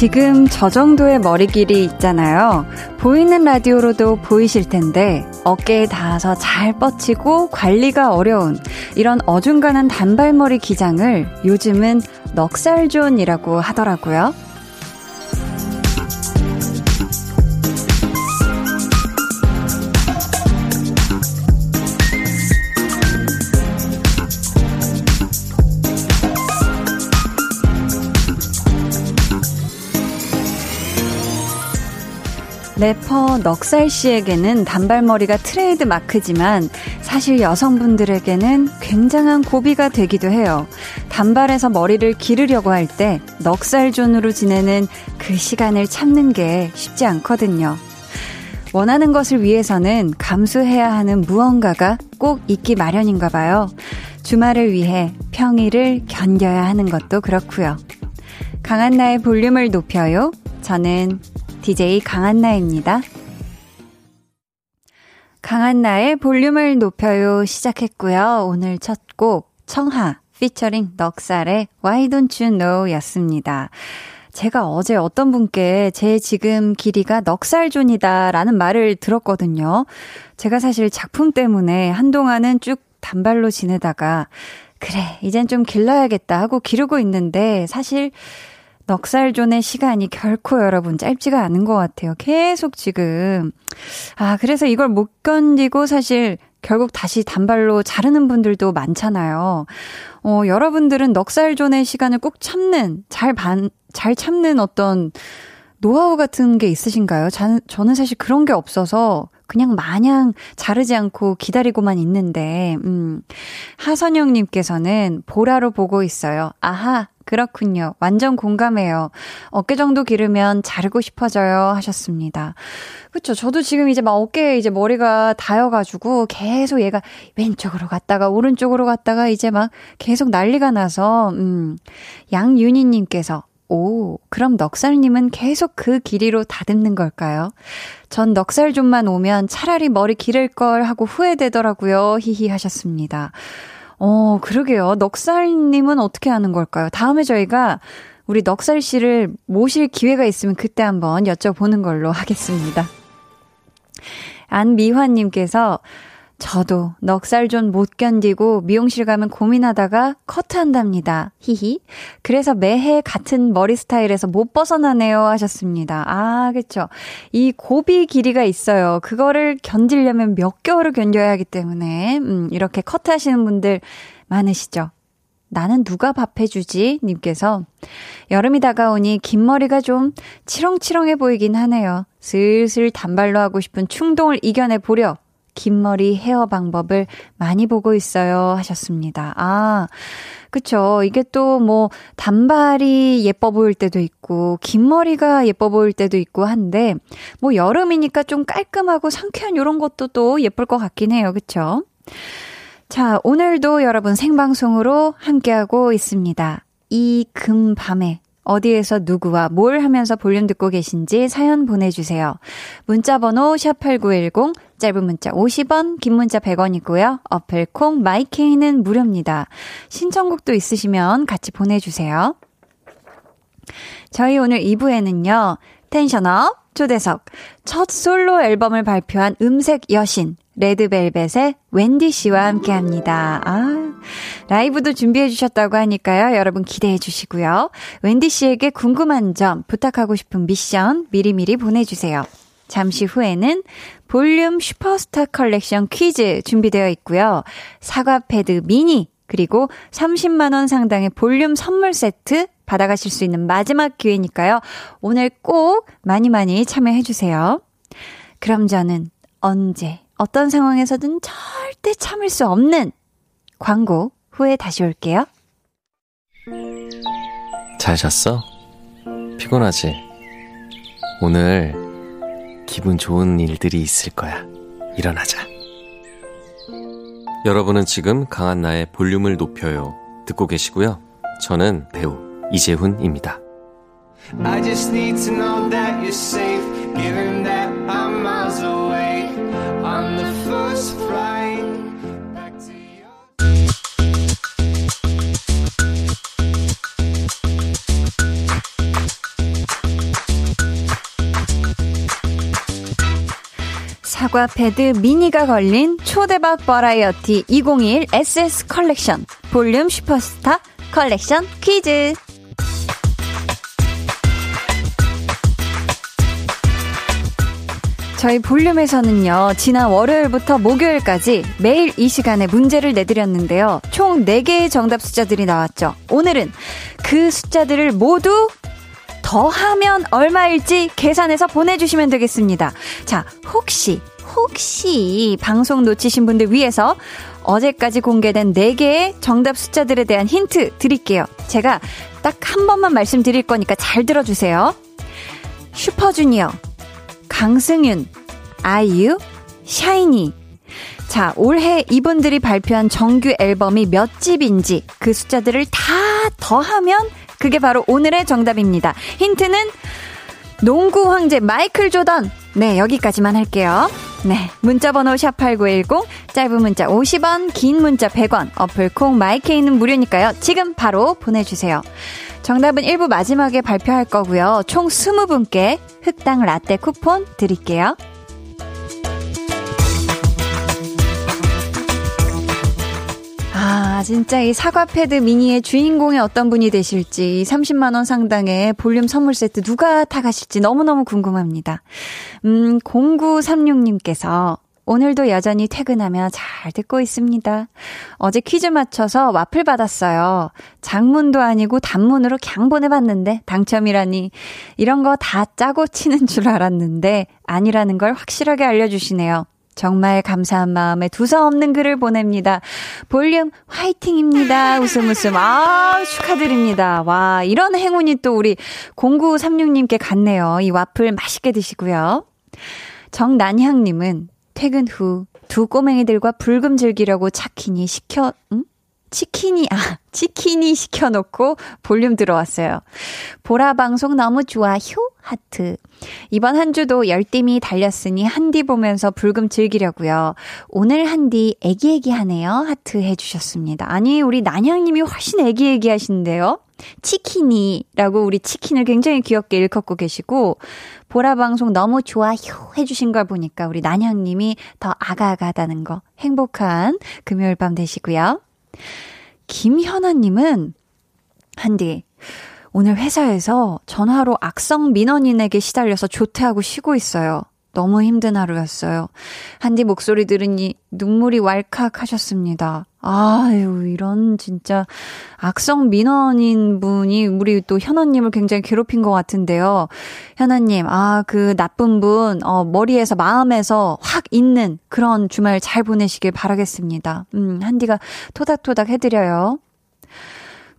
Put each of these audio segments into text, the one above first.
지금 저 정도의 머리 길이 있잖아요. 보이는 라디오로도 보이실 텐데 어깨에 닿아서 잘 뻗치고 관리가 어려운 이런 어중간한 단발머리 기장을 요즘은 넉살존이라고 하더라고요. 래퍼 넉살 씨에게는 단발머리가 트레이드 마크지만 사실 여성분들에게는 굉장한 고비가 되기도 해요. 단발에서 머리를 기르려고 할 때 넉살존으로 지내는 그 시간을 참는 게 쉽지 않거든요. 원하는 것을 위해서는 감수해야 하는 무언가가 꼭 있기 마련인가 봐요. 주말을 위해 평일을 견뎌야 하는 것도 그렇고요. 강한나의 볼륨을 높여요. 저는 DJ 강한나입니다. 강한나의 볼륨을 높여요 시작했고요. 오늘 첫 곡 청하 피처링 넉살의 Why Don't You Know 였습니다. 제가 어제 어떤 분께 제 지금 길이가 넉살존이다 라는 말을 들었거든요. 제가 사실 작품 때문에 한동안은 쭉 단발로 지내다가 그래 이젠 좀 길러야겠다 하고 기르고 있는데 사실 넉살존의 시간이 결코 여러분 짧지가 않은 것 같아요. 계속 지금 그래서 이걸 못 견디고 사실 결국 다시 단발로 자르는 분들도 많잖아요. 여러분들은 넉살존의 시간을 꼭 참는 잘 참는 어떤 노하우 같은 게 있으신가요? 저는 사실 그런 게 없어서 그냥 마냥 자르지 않고 기다리고만 있는데 하선영님께서는 보라로 보고 있어요. 아하 그렇군요. 완전 공감해요. 어깨 정도 기르면 자르고 싶어져요 하셨습니다. 그렇죠. 저도 지금 이제 막 어깨에 이제 머리가 닿여가지고 계속 얘가 왼쪽으로 갔다가 오른쪽으로 갔다가 이제 막 계속 난리가 나서 양윤희님께서 오, 그럼 넉살님은 계속 그 길이로 다듬는 걸까요? 전 넉살 좀만 오면 차라리 머리 기를 걸 하고 후회되더라고요. 히히 하셨습니다. 그러게요. 넉살님은 어떻게 하는 걸까요? 다음에 저희가 우리 넉살 씨를 모실 기회가 있으면 그때 한번 여쭤보는 걸로 하겠습니다. 안미환님께서 저도 넉살존 못 견디고 미용실 가면 고민하다가 커트한답니다. 히히. 그래서 매해 같은 머리 스타일에서 못 벗어나네요 하셨습니다. 그렇죠. 이 고비 길이가 있어요. 그거를 견디려면 몇 개월을 견뎌야 하기 때문에 이렇게 커트하시는 분들 많으시죠. 나는 누가 밥해주지? 님께서 여름이 다가오니 긴 머리가 좀 치렁치렁해 보이긴 하네요. 슬슬 단발로 하고 싶은 충동을 이겨내보려 긴 머리 헤어 방법을 많이 보고 있어요 하셨습니다. 그쵸. 이게 또 뭐 단발이 예뻐 보일 때도 있고 긴 머리가 예뻐 보일 때도 있고 한데 뭐 여름이니까 좀 깔끔하고 상쾌한 이런 것도 또 예쁠 것 같긴 해요. 그쵸? 자, 오늘도 여러분 생방송으로 함께하고 있습니다. 이 금밤에 어디에서 누구와 뭘 하면서 볼륨 듣고 계신지 사연 보내주세요. 문자번호 샵8910 짧은 문자 50원 긴 문자 100원이고요. 어플 콩 마이케이는 무료입니다. 신청곡도 있으시면 같이 보내주세요. 저희 오늘 2부에는요. 텐션업 초대석 첫 솔로 앨범을 발표한 음색 여신 레드벨벳의 웬디 씨와 함께합니다. 라이브도 준비해 주셨다고 하니까요. 여러분 기대해 주시고요. 웬디 씨에게 궁금한 점, 부탁하고 싶은 미션 미리미리 보내주세요. 잠시 후에는 볼륨 슈퍼스타 컬렉션 퀴즈 준비되어 있고요. 사과 패드 미니 그리고 30만 원 상당의 볼륨 선물 세트 받아가실 수 있는 마지막 기회니까요. 오늘 꼭 많이 많이 참여해 주세요. 그럼 저는 언제 어떤 상황에서든 절대 참을 수 없는 광고 후에 다시 올게요. 잘 잤어? 피곤하지? 오늘 기분 좋은 일들이 있을 거야. 일어나자. 여러분은 지금 강한나의 볼륨을 높여요. 듣고 계시고요. 저는 배우 이재훈입니다. I just need to know that you're safe, given that I'm miles away. On the first flight back to you. 사과 패드 미니가 걸린 초대박 버라이어티 2021 SS 컬렉션 볼륨 슈퍼스타 컬렉션 퀴즈. 저희 볼륨에서는요, 지난 월요일부터 목요일까지 매일 이 시간에 문제를 내드렸는데요. 총 4개의 정답 숫자들이 나왔죠. 오늘은 그 숫자들을 모두 더하면 얼마일지 계산해서 보내주시면 되겠습니다. 자, 혹시 방송 놓치신 분들 위해서 어제까지 공개된 4개의 정답 숫자들에 대한 힌트 드릴게요. 제가 딱 한 번만 말씀드릴 거니까 잘 들어주세요. 슈퍼주니어, 강승윤, IU, 샤이니. 자, 올해 이분들이 발표한 정규 앨범이 몇 집인지 그 숫자들을 다 더하면 그게 바로 오늘의 정답입니다. 힌트는 농구 황제 마이클 조던. 네, 여기까지만 할게요. 네, 문자번호 샵8910, 짧은 문자 50원, 긴 문자 100원, 어플 콩 마이케이는 무료니까요. 지금 바로 보내주세요. 정답은 1부 마지막에 발표할 거고요. 총 20분께 흑당 라떼 쿠폰 드릴게요. 아, 진짜 이 사과 패드 미니의 주인공이 어떤 분이 되실지, 30만 원 상당의 볼륨 선물 세트 누가 타가실지 너무너무 궁금합니다. 0936님께서 오늘도 여전히 퇴근하며 잘 듣고 있습니다. 어제 퀴즈 맞춰서 와플 받았어요. 장문도 아니고 단문으로 그냥 보내봤는데 당첨이라니. 이런 거 다 짜고 치는 줄 알았는데 아니라는 걸 확실하게 알려주시네요. 정말 감사한 마음에 두서없는 글을 보냅니다. 볼륨 화이팅입니다. 웃음. 아, 축하드립니다. 와, 이런 행운이 또 우리 0936님께 갔네요. 이 와플 맛있게 드시고요. 정난향님은 퇴근 후 두 꼬맹이들과 불금 즐기려고 치킨이 시켜놓고 볼륨 들어왔어요. 보라 방송 너무 좋아. 효 하트. 이번 한 주도 열띠미 달렸으니 한디 보면서 불금 즐기려고요. 오늘 한디 애기애기하네요. 하트 해주셨습니다. 아니, 우리 난향님이 훨씬 애기애기하신데요. 치킨이라고 우리 치킨을 굉장히 귀엽게 일컫고 계시고, 보라 방송 너무 좋아요 해주신 걸 보니까 우리 난향님이 더 아가아가하다는 거, 행복한 금요일 밤 되시고요. 김현아님은, 한디 오늘 회사에서 전화로 악성 민원인에게 시달려서 조퇴하고 쉬고 있어요. 너무 힘든 하루였어요. 한디 목소리 들으니 눈물이 왈칵 하셨습니다. 아유, 이런 진짜 악성 민원인 분이 우리 또 현아님을 굉장히 괴롭힌 것 같은데요. 현아님, 아, 그 나쁜 분, 머리에서 마음에서 확 있는 그런 주말 잘 보내시길 바라겠습니다. 한디가 토닥토닥 해드려요.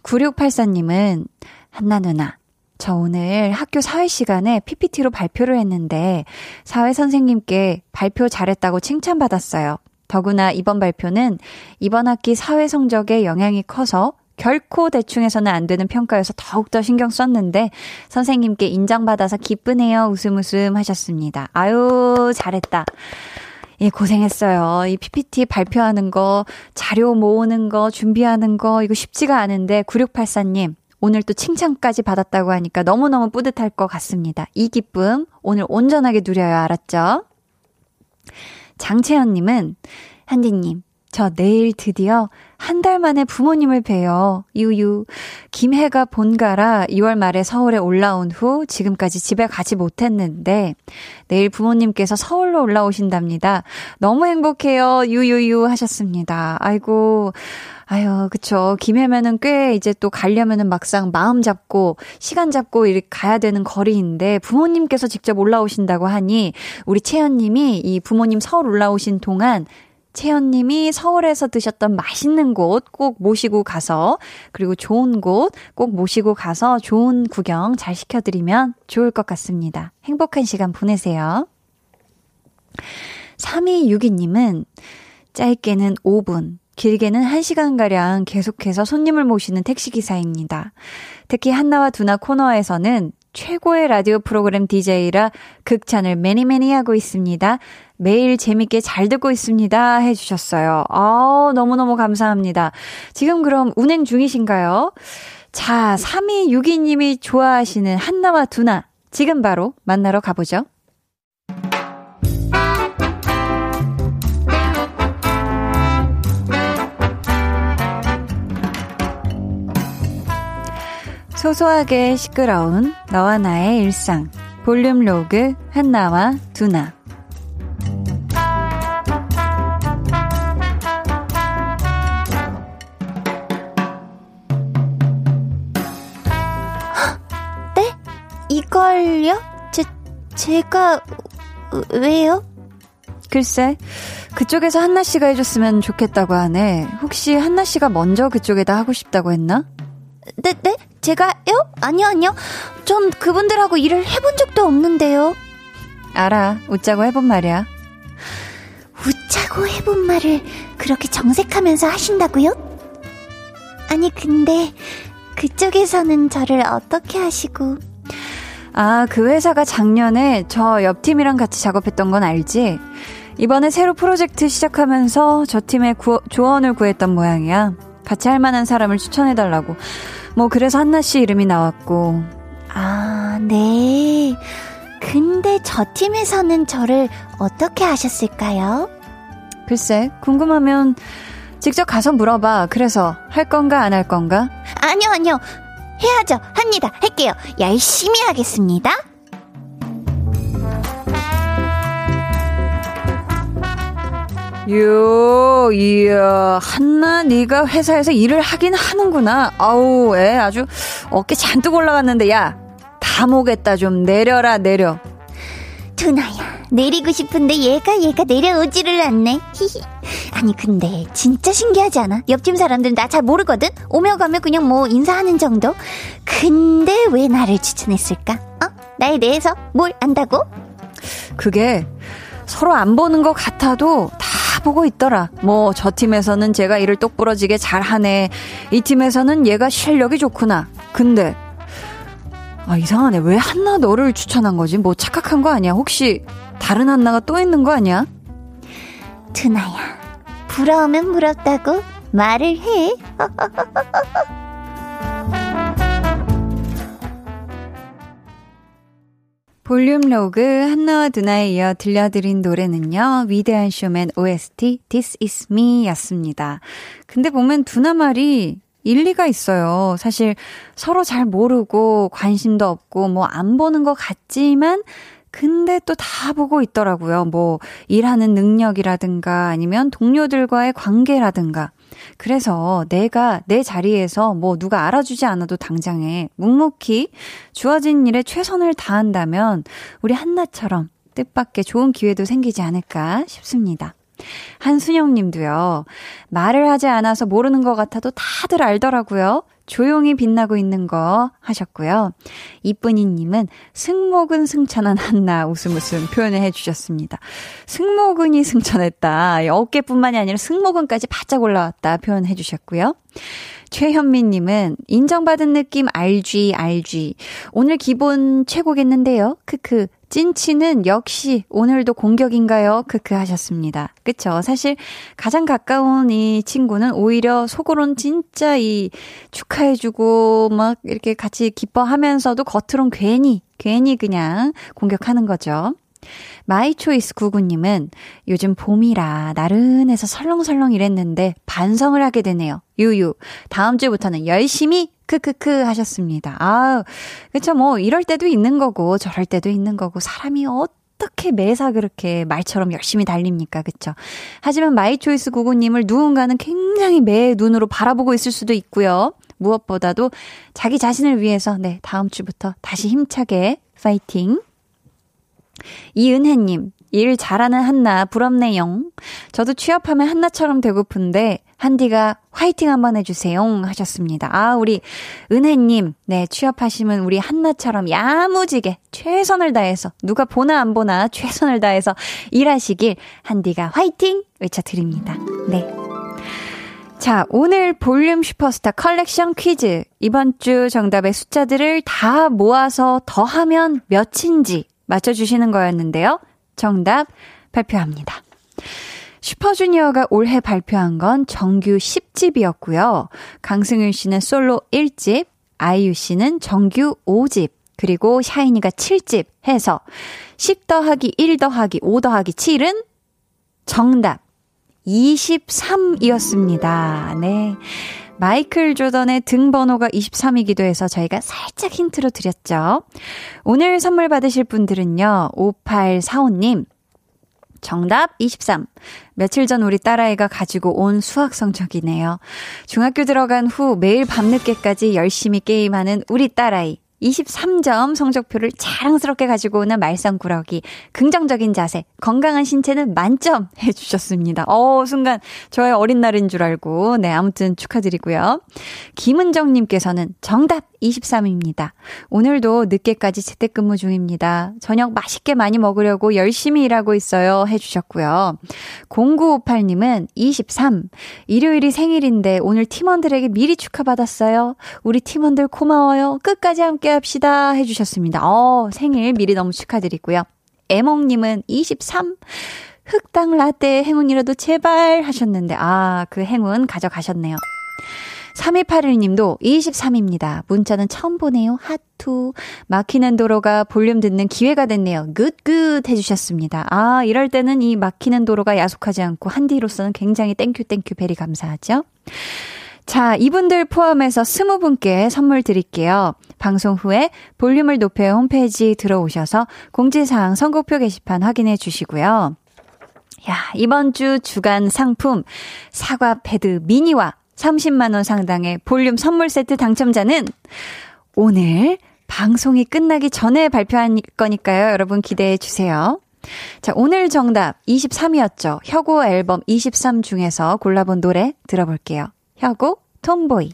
9684님은, 한나 누나, 저 오늘 학교 사회 시간에 PPT로 발표를 했는데 사회 선생님께 발표 잘했다고 칭찬받았어요. 더구나 이번 발표는 이번 학기 사회 성적에 영향이 커서 결코 대충해서는 안 되는 평가여서 더욱더 신경 썼는데 선생님께 인정받아서 기쁘네요. 웃음 하셨습니다. 아유, 잘했다. 예, 고생했어요. 이 PPT 발표하는 거, 자료 모으는 거, 준비하는 거, 이거 쉽지가 않은데 9684님, 오늘 또 칭찬까지 받았다고 하니까 너무너무 뿌듯할 것 같습니다. 이 기쁨 오늘 온전하게 누려요. 알았죠? 장채연님은, 한디님, 저 내일 드디어 한 달 만에 부모님을 뵈요. 유유. 김해가 본가라 2월 말에 서울에 올라온 후 지금까지 집에 가지 못했는데 내일 부모님께서 서울로 올라오신답니다. 너무 행복해요. 유유유 하셨습니다. 아이고, 아유, 그쵸. 김해면은 꽤 이제 또 가려면은 막상 마음 잡고 시간 잡고 이렇게 가야 되는 거리인데 부모님께서 직접 올라오신다고 하니 우리 채연님이 이 부모님 서울 올라오신 동안 채연님이 서울에서 드셨던 맛있는 곳 꼭 모시고 가서, 그리고 좋은 곳 꼭 모시고 가서 좋은 구경 잘 시켜드리면 좋을 것 같습니다. 행복한 시간 보내세요. 3262님은 짧게는 5분, 길게는 1시간가량 계속해서 손님을 모시는 택시기사입니다. 특히 한나와 두나 코너에서는 최고의 라디오 프로그램 DJ라 극찬을 매니매니 하고 있습니다. 매일 재밌게 잘 듣고 있습니다. 해주셨어요. 아, 너무너무 감사합니다. 지금 그럼 운행 중이신가요? 자, 3262님이 좋아하시는 한나와 두나 지금 바로 만나러 가보죠. 소소하게 시끄러운 너와 나의 일상 볼륨 로그 한나와 두나. 네? 이걸요? 제가 왜요? 글쎄, 그쪽에서 한나 씨가 해줬으면 좋겠다고 하네. 혹시 한나 씨가 먼저 그쪽에다 하고 싶다고 했나? 네? 제가요? 아니요. 전 그분들하고 일을 해본 적도 없는데요. 알아. 웃자고 해본 말이야. 웃자고 해본 말을 그렇게 정색하면서 하신다고요? 아니, 근데 그쪽에서는 저를 어떻게 하시고. 아, 그 회사가 작년에 저 옆팀이랑 같이 작업했던 건 알지? 이번에 새로 프로젝트 시작하면서 저 팀의 조언을 구했던 모양이야. 같이 할 만한 사람을 추천해달라고. 뭐 그래서 한나 씨 이름이 나왔고. 아, 네. 근데 저 팀에서는 저를 어떻게 하셨을까요? 글쎄, 궁금하면 직접 가서 물어봐. 그래서 할 건가 안 할 건가? 아니요. 해야죠. 합니다. 할게요. 열심히 하겠습니다. 이야, 한나 네가 회사에서 일을 하긴 하는구나. 아우, 애 아주 어깨 잔뜩 올라갔는데. 야, 다 모겠다. 좀 내려. 두나야, 내리고 싶은데 얘가 내려오지를 않네. 히히. 아니, 근데 진짜 신기하지 않아? 옆집 사람들은 나 잘 모르거든? 오며 가며 그냥 뭐 인사하는 정도? 근데 왜 나를 추천했을까? 나에 대해서 뭘 안다고? 그게 서로 안 보는 것 같아도 다 보고 있더라. 뭐 저 팀에서는 제가 일을 똑부러지게 잘하네. 이 팀에서는 얘가 실력이 좋구나. 근데 아, 이상하네. 왜 한나 너를 추천한 거지? 뭐 착각한 거 아니야? 혹시 다른 한나가 또 있는 거 아니야? 두나야, 부러우면 부럽다고 말을 해. 볼륨 로그 한나와 두나에 이어 들려드린 노래는요, 위대한 쇼맨 OST This Is Me 였습니다. 근데 보면 두나 말이 일리가 있어요. 사실 서로 잘 모르고 관심도 없고 뭐 안 보는 것 같지만 근데 또 다 보고 있더라고요. 뭐 일하는 능력이라든가 아니면 동료들과의 관계라든가. 그래서 내가 내 자리에서 뭐 누가 알아주지 않아도 당장에 묵묵히 주어진 일에 최선을 다한다면 우리 한나처럼 뜻밖의 좋은 기회도 생기지 않을까 싶습니다. 한순영 님도요. 말을 하지 않아서 모르는 것 같아도 다들 알더라고요. 조용히 빛나고 있는 거 하셨고요. 이쁜이 님은 승모근 승천한 한나 웃음 표현을 해주셨습니다. 승모근이 승천했다. 어깨뿐만이 아니라 승모근까지 바짝 올라왔다 표현해 주셨고요. 최현미 님은 인정받은 느낌 알지. 오늘 기본 최고겠는데요. 크크. 찐치는 역시 오늘도 공격인가요? 크크 하셨습니다. 그쵸? 사실 가장 가까운 이 친구는 오히려 속으론 진짜 이 축하해주고 막 이렇게 같이 기뻐하면서도 겉으론 괜히 그냥 공격하는 거죠. 마이초이스 99님은 요즘 봄이라 나른해서 설렁설렁 이랬는데 반성을 하게 되네요. 유유. 다음 주부터는 열심히 크크크 하셨습니다. 아, 그쵸. 뭐 이럴 때도 있는 거고 저럴 때도 있는 거고 사람이 어떻게 매사 그렇게 말처럼 열심히 달립니까? 그쵸. 하지만 마이초이스 99님을 누군가는 굉장히 매의 눈으로 바라보고 있을 수도 있고요. 무엇보다도 자기 자신을 위해서 네, 다음 주부터 다시 힘차게 파이팅. 이은혜님, 일 잘하는 한나 부럽네요. 저도 취업하면 한나처럼 되고픈데 한디가 화이팅 한번 해주세요 하셨습니다. 아, 우리 은혜님, 네, 취업하시면 우리 한나처럼 야무지게 최선을 다해서 누가 보나 안 보나 최선을 다해서 일하시길 한디가 화이팅 외쳐드립니다. 네. 자, 오늘 볼륨 슈퍼스타 컬렉션 퀴즈, 이번 주 정답의 숫자들을 다 모아서 더하면 몇인지 맞춰주시는 거였는데요. 정답 발표합니다. 슈퍼주니어가 올해 발표한 건 정규 10집이었고요. 강승윤 씨는 솔로 1집, IU 씨는 정규 5집, 그리고 샤이니가 7집 해서 10 더하기 1 더하기 5 더하기 7은 정답 23이었습니다. 네. 마이클 조던의 등 번호가 23이기도 해서 저희가 살짝 힌트로 드렸죠. 오늘 선물 받으실 분들은요. 5845님. 정답 23. 며칠 전 우리 딸아이가 가지고 온 수학 성적이네요. 중학교 들어간 후 매일 밤늦게까지 열심히 게임하는 우리 딸아이. 23점 성적표를 자랑스럽게 가지고 오는 말썽꾸러기. 긍정적인 자세, 건강한 신체는 만점 해주셨습니다. 순간 저의 어린 날인 줄 알고. 네, 아무튼 축하드리고요. 김은정님께서는 정답 23입니다. 오늘도 늦게까지 재택근무 중입니다. 저녁 맛있게 많이 먹으려고 열심히 일하고 있어요. 해주셨고요. 0958님은 23. 일요일이 생일인데 오늘 팀원들에게 미리 축하받았어요. 우리 팀원들 고마워요. 끝까지 함께 합시다. 해주셨습니다. 생일 미리 너무 축하드리고요. 애몽님은 23. 흑당 라떼 행운이라도 제발 하셨는데 그 행운 가져가셨네요. 3281님도 23입니다. 문자는 처음 보네요. 하투. 막히는 도로가 볼륨 듣는 기회가 됐네요. 굿굿 해주셨습니다. 이럴 때는 이 막히는 도로가 야속하지 않고 한디로서는 굉장히 땡큐 베리 감사하죠. 자, 이분들 포함해서 20분께 선물 드릴게요. 방송 후에 볼륨을 높여 홈페이지 들어오셔서 공지사항 선곡표 게시판 확인해 주시고요. 야, 이번 주 주간 상품 사과 패드 미니와 30만 원 상당의 볼륨 선물 세트 당첨자는 오늘 방송이 끝나기 전에 발표할 거니까요. 여러분 기대해 주세요. 자, 오늘 정답 23이었죠. 혁오 앨범 23 중에서 골라본 노래 들어볼게요. 혁오 톰보이.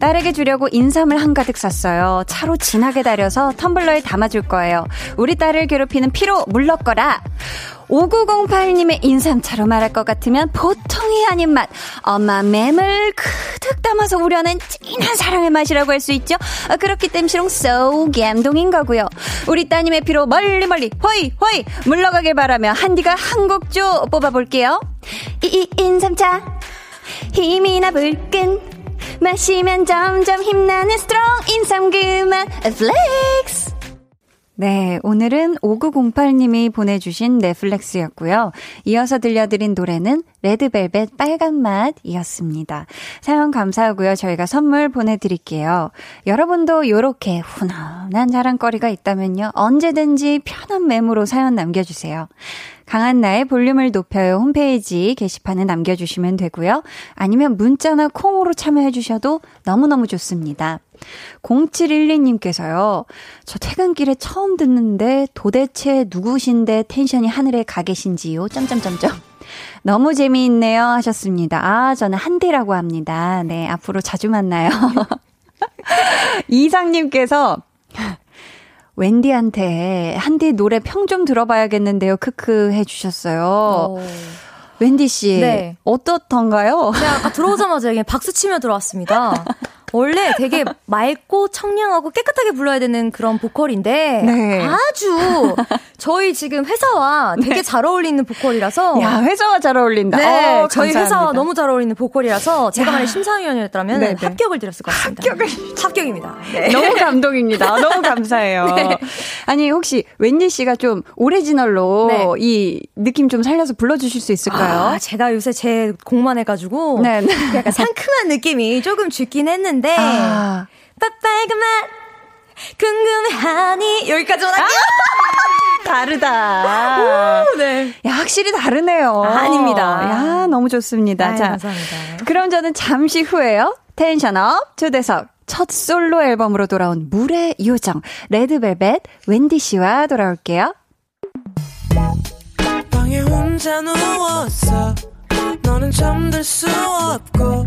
딸에게 주려고 인삼을 한가득 샀어요. 차로 진하게 달여서 텀블러에 담아줄 거예요. 우리 딸을 괴롭히는 피로 물렀거라. 5908님의 인삼차로 말할 것 같으면 보통이 아닌 맛. 엄마 맴을 그득 담아서 우려낸 진한 사랑의 맛이라고 할 수 있죠. 그렇기 땜시롱 쏘 감동인 거고요. 우리 따님의 피로 멀리 호이 물러가길 바라며 한디가 한 곡 좀 뽑아볼게요. 이 인삼차 힘이 나 불끈 마시면 점점 힘나는 스트롱 인삼그만 플렉스. 네, 오늘은 5908님이 보내주신 넷플렉스였고요. 이어서 들려드린 노래는 레드벨벳 빨간맛이었습니다. 사연 감사하고요. 저희가 선물 보내드릴게요. 여러분도 이렇게 훈훈한 자랑거리가 있다면요. 언제든지 편한 메모로 사연 남겨주세요. 강한나의 볼륨을 높여요 홈페이지 게시판에 남겨주시면 되고요. 아니면 문자나 콩으로 참여해주셔도 너무너무 좋습니다. 0712님께서요. 저 퇴근길에 처음 듣는데 도대체 누구신데 텐션이 하늘에 가 계신지요? 점점점점. 너무 재미있네요 하셨습니다. 저는 한디라고 합니다. 네, 앞으로 자주 만나요. 이상님께서 웬디한테 한디 노래 평 좀 들어봐야겠는데요. 크크 해주셨어요. 웬디 씨, 네. 어떻던가요? 제가 아까 들어오자마자 그냥 박수치며 들어왔습니다. 원래 되게 맑고 청량하고 깨끗하게 불러야 되는 그런 보컬인데 네. 아주 저희 지금 회사와 되게 네. 잘 어울리는 보컬이라서. 야, 회사와 잘 어울린다. 네, 저희 감사합니다. 회사와 너무 잘 어울리는 보컬이라서 제가 만약 심사위원이었다면 네네. 합격을 드렸을 것 같습니다. 합격입니다. 네. 너무 감동입니다. 너무 감사해요. 네. 아니, 혹시 웬디 씨가 좀 오리지널로 네. 이 느낌 좀 살려서 불러주실 수 있을까요? 제가 요새 제 곡만 해가지고 네. 약간 상큼한 느낌이 조금 죽긴 했는데. 네. 빨간맛 궁금하니 여기까지만 할게요. 다르다. 오, 네. 야, 확실히 다르네요. 아닙니다. 야, 너무 좋습니다. 자, 감사합니다. 그럼 저는 잠시 후에요. 텐션업 초대석 첫 솔로 앨범으로 돌아온 물의 요정 레드벨벳 웬디 씨와 돌아올게요. 방에 혼자 누웠어 너는 잠들 수 없고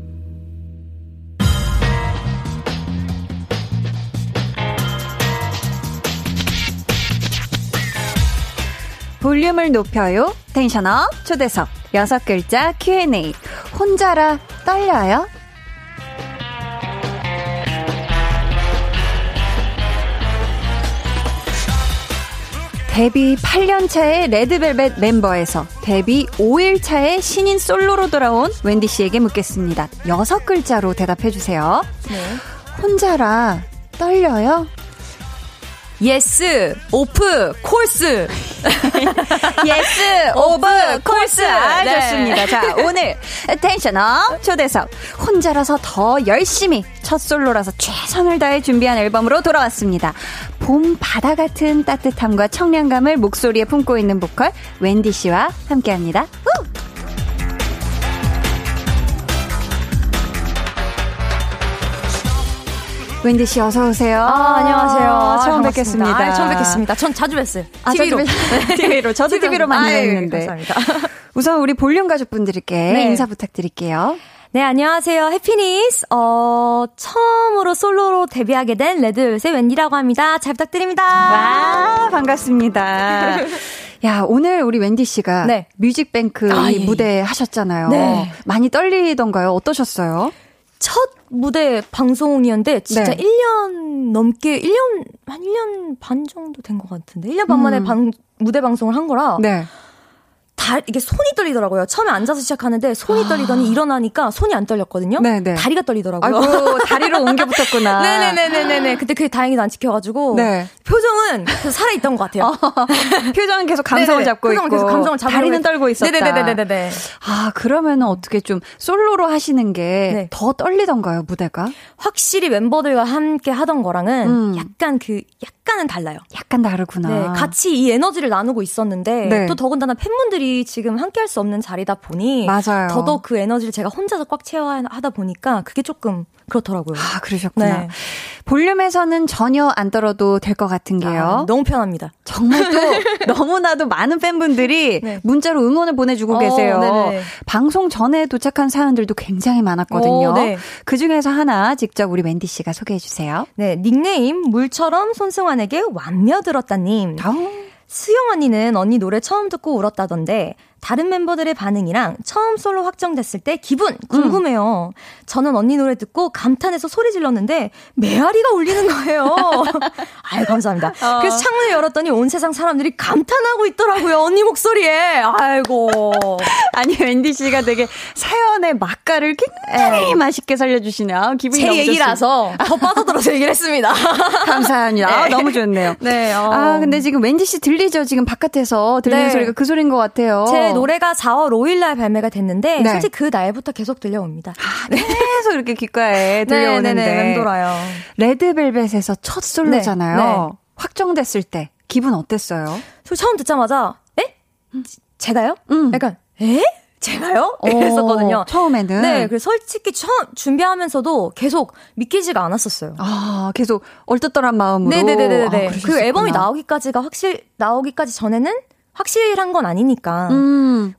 볼륨을 높여요. 텐션업 초대석 6글자 Q&A 혼자라 떨려요? 데뷔 8년차의 레드벨벳 멤버에서 데뷔 5일차의 신인 솔로로 돌아온 웬디 씨에게 묻겠습니다. 6글자로 대답해주세요. 네. 혼자라 떨려요? 예스 오프 콜스 예스 오브 콜스 아, 네. 좋습니다. 자 오늘 텐션업 초대석 혼자라서 더 열심히 첫 솔로라서 최선을 다해 준비한 앨범으로 돌아왔습니다. 봄 바다 같은 따뜻함과 청량감을 목소리에 품고 있는 보컬 웬디 씨와 함께합니다. 우! 웬디 씨 어서 오세요. 아, 안녕하세요. 처음 뵙겠습니다. 아, 처음 뵙겠습니다. 전 자주 뵀어요. 아, TV로. TV로. 저도 TV로 많이 뵀는데. 감사합니다. 우선 우리 볼륨 가족분들께 네. 인사 부탁드릴게요. 네, 안녕하세요. 해피니스. 처음으로 솔로로 데뷔하게 된 레드벨벳의 웬디라고 합니다. 잘 부탁드립니다. 와, 반갑습니다. 야, 오늘 우리 웬디 씨가 네. 뮤직뱅크 아, 예. 무대 하셨잖아요. 네. 많이 떨리던가요? 어떠셨어요? 첫 무대 방송이었는데 진짜 네. 1년 넘게 1년 한 1년 반 정도 된 것 같은데 1년 반 만에 무대 방송을 한 거라 네. 다 이게 손이 떨리더라고요. 처음에 앉아서 시작하는데 손이 떨리더니 일어나니까 손이 안 떨렸거든요. 네네. 다리가 떨리더라고요. 아이고, 다리로 옮겨 붙었구나. 네네네네네. 근데 그게 다행히도 안 찍혀가지고 네. 표정은 살아있던 것 같아요. 표정은 계속 감성을 네네네. 잡고 표정은 있고 계속 감성을 잡고 다리는 떨고 있었다. 네네네네네. 아 그러면 어떻게 좀 솔로로 하시는 게 더 네. 떨리던가요 무대가? 확실히 멤버들과 함께 하던 거랑은 약간 그 약간은 달라요. 약간 다르구나. 네, 같이 이 에너지를 나누고 있었는데 네. 또 더군다나 팬분들이 지금 함께할 수 없는 자리다 보니 맞아요. 더더욱 그 에너지를 제가 혼자서 꽉 채워야 하다 보니까 그게 조금 그렇더라고요. 아 그러셨구나. 네. 볼륨에서는 전혀 안 떨어도 될 것 같은 게요. 아, 너무 편합니다. 정말 또 너무나도 많은 팬분들이 네. 문자로 응원을 보내주고 계세요. 네네. 방송 전에 도착한 사연들도 굉장히 많았거든요. 네. 그중에서 하나 직접 우리 웬디 씨가 소개해 주세요. 네, 닉네임 물처럼 손승환에게 완며 들었다님. 수영 언니는 언니 노래 처음 듣고 울었다던데 다른 멤버들의 반응이랑 처음 솔로 확정됐을 때 기분 궁금해요. 저는 언니 노래 듣고 감탄해서 소리 질렀는데 메아리가 울리는 거예요. 아유 감사합니다. 그래서 창문을 열었더니 온 세상 사람들이 감탄하고 있더라고요. 언니 목소리에. 아이고. 아니 웬디 씨가 되게 사연의 맛깔을 굉장히 맛있게 살려주시네요. 아, 기분이 너무 좋습니다. 제 얘기라서 더 빠져들어서 얘기를 했습니다. 감사합니다. 네. 아, 너무 좋네요. 네. 아 근데 지금 웬디 씨 들리죠? 지금 바깥에서 들리는 네. 소리가 그 소리인 것 같아요. 제 노래가 4월 5일 날 발매가 됐는데 네. 사실 그 날부터 계속 들려옵니다. 아, 계속 이렇게 귓가에 들려오는데 네, 돌아요. 레드벨벳에서 첫 솔로잖아요. 네, 네. 확정됐을 때 기분 어땠어요? 저 처음 듣자마자 에? 제가요? 약간 에? 제가요? 이랬었거든요. 처음에는. 네, 그래서 솔직히 처음 준비하면서도 계속 믿기지가 않았었어요. 아, 계속 얼떨떨한 마음으로. 네네네네. 아, 그 앨범이 나오기까지가 나오기까지 전에는 확실한 건 아니니까.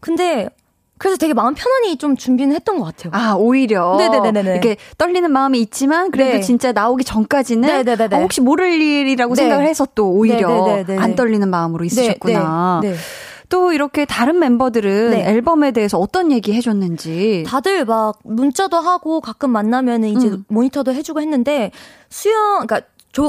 근데 그래서 되게 마음 편안히 좀 준비는 했던 것 같아요. 아 오히려 네네네네. 이렇게 떨리는 마음이 있지만 그래도 네. 진짜 나오기 전까지는 혹시 모를 일이라고 네. 생각을 해서 또 오히려 네네네네. 안 떨리는 마음으로 있으셨구나. 네. 네. 네. 또 이렇게 다른 멤버들은 네. 앨범에 대해서 어떤 얘기 해줬는지 다들 막 문자도 하고 가끔 만나면 이제 모니터도 해주고 했는데 그러니까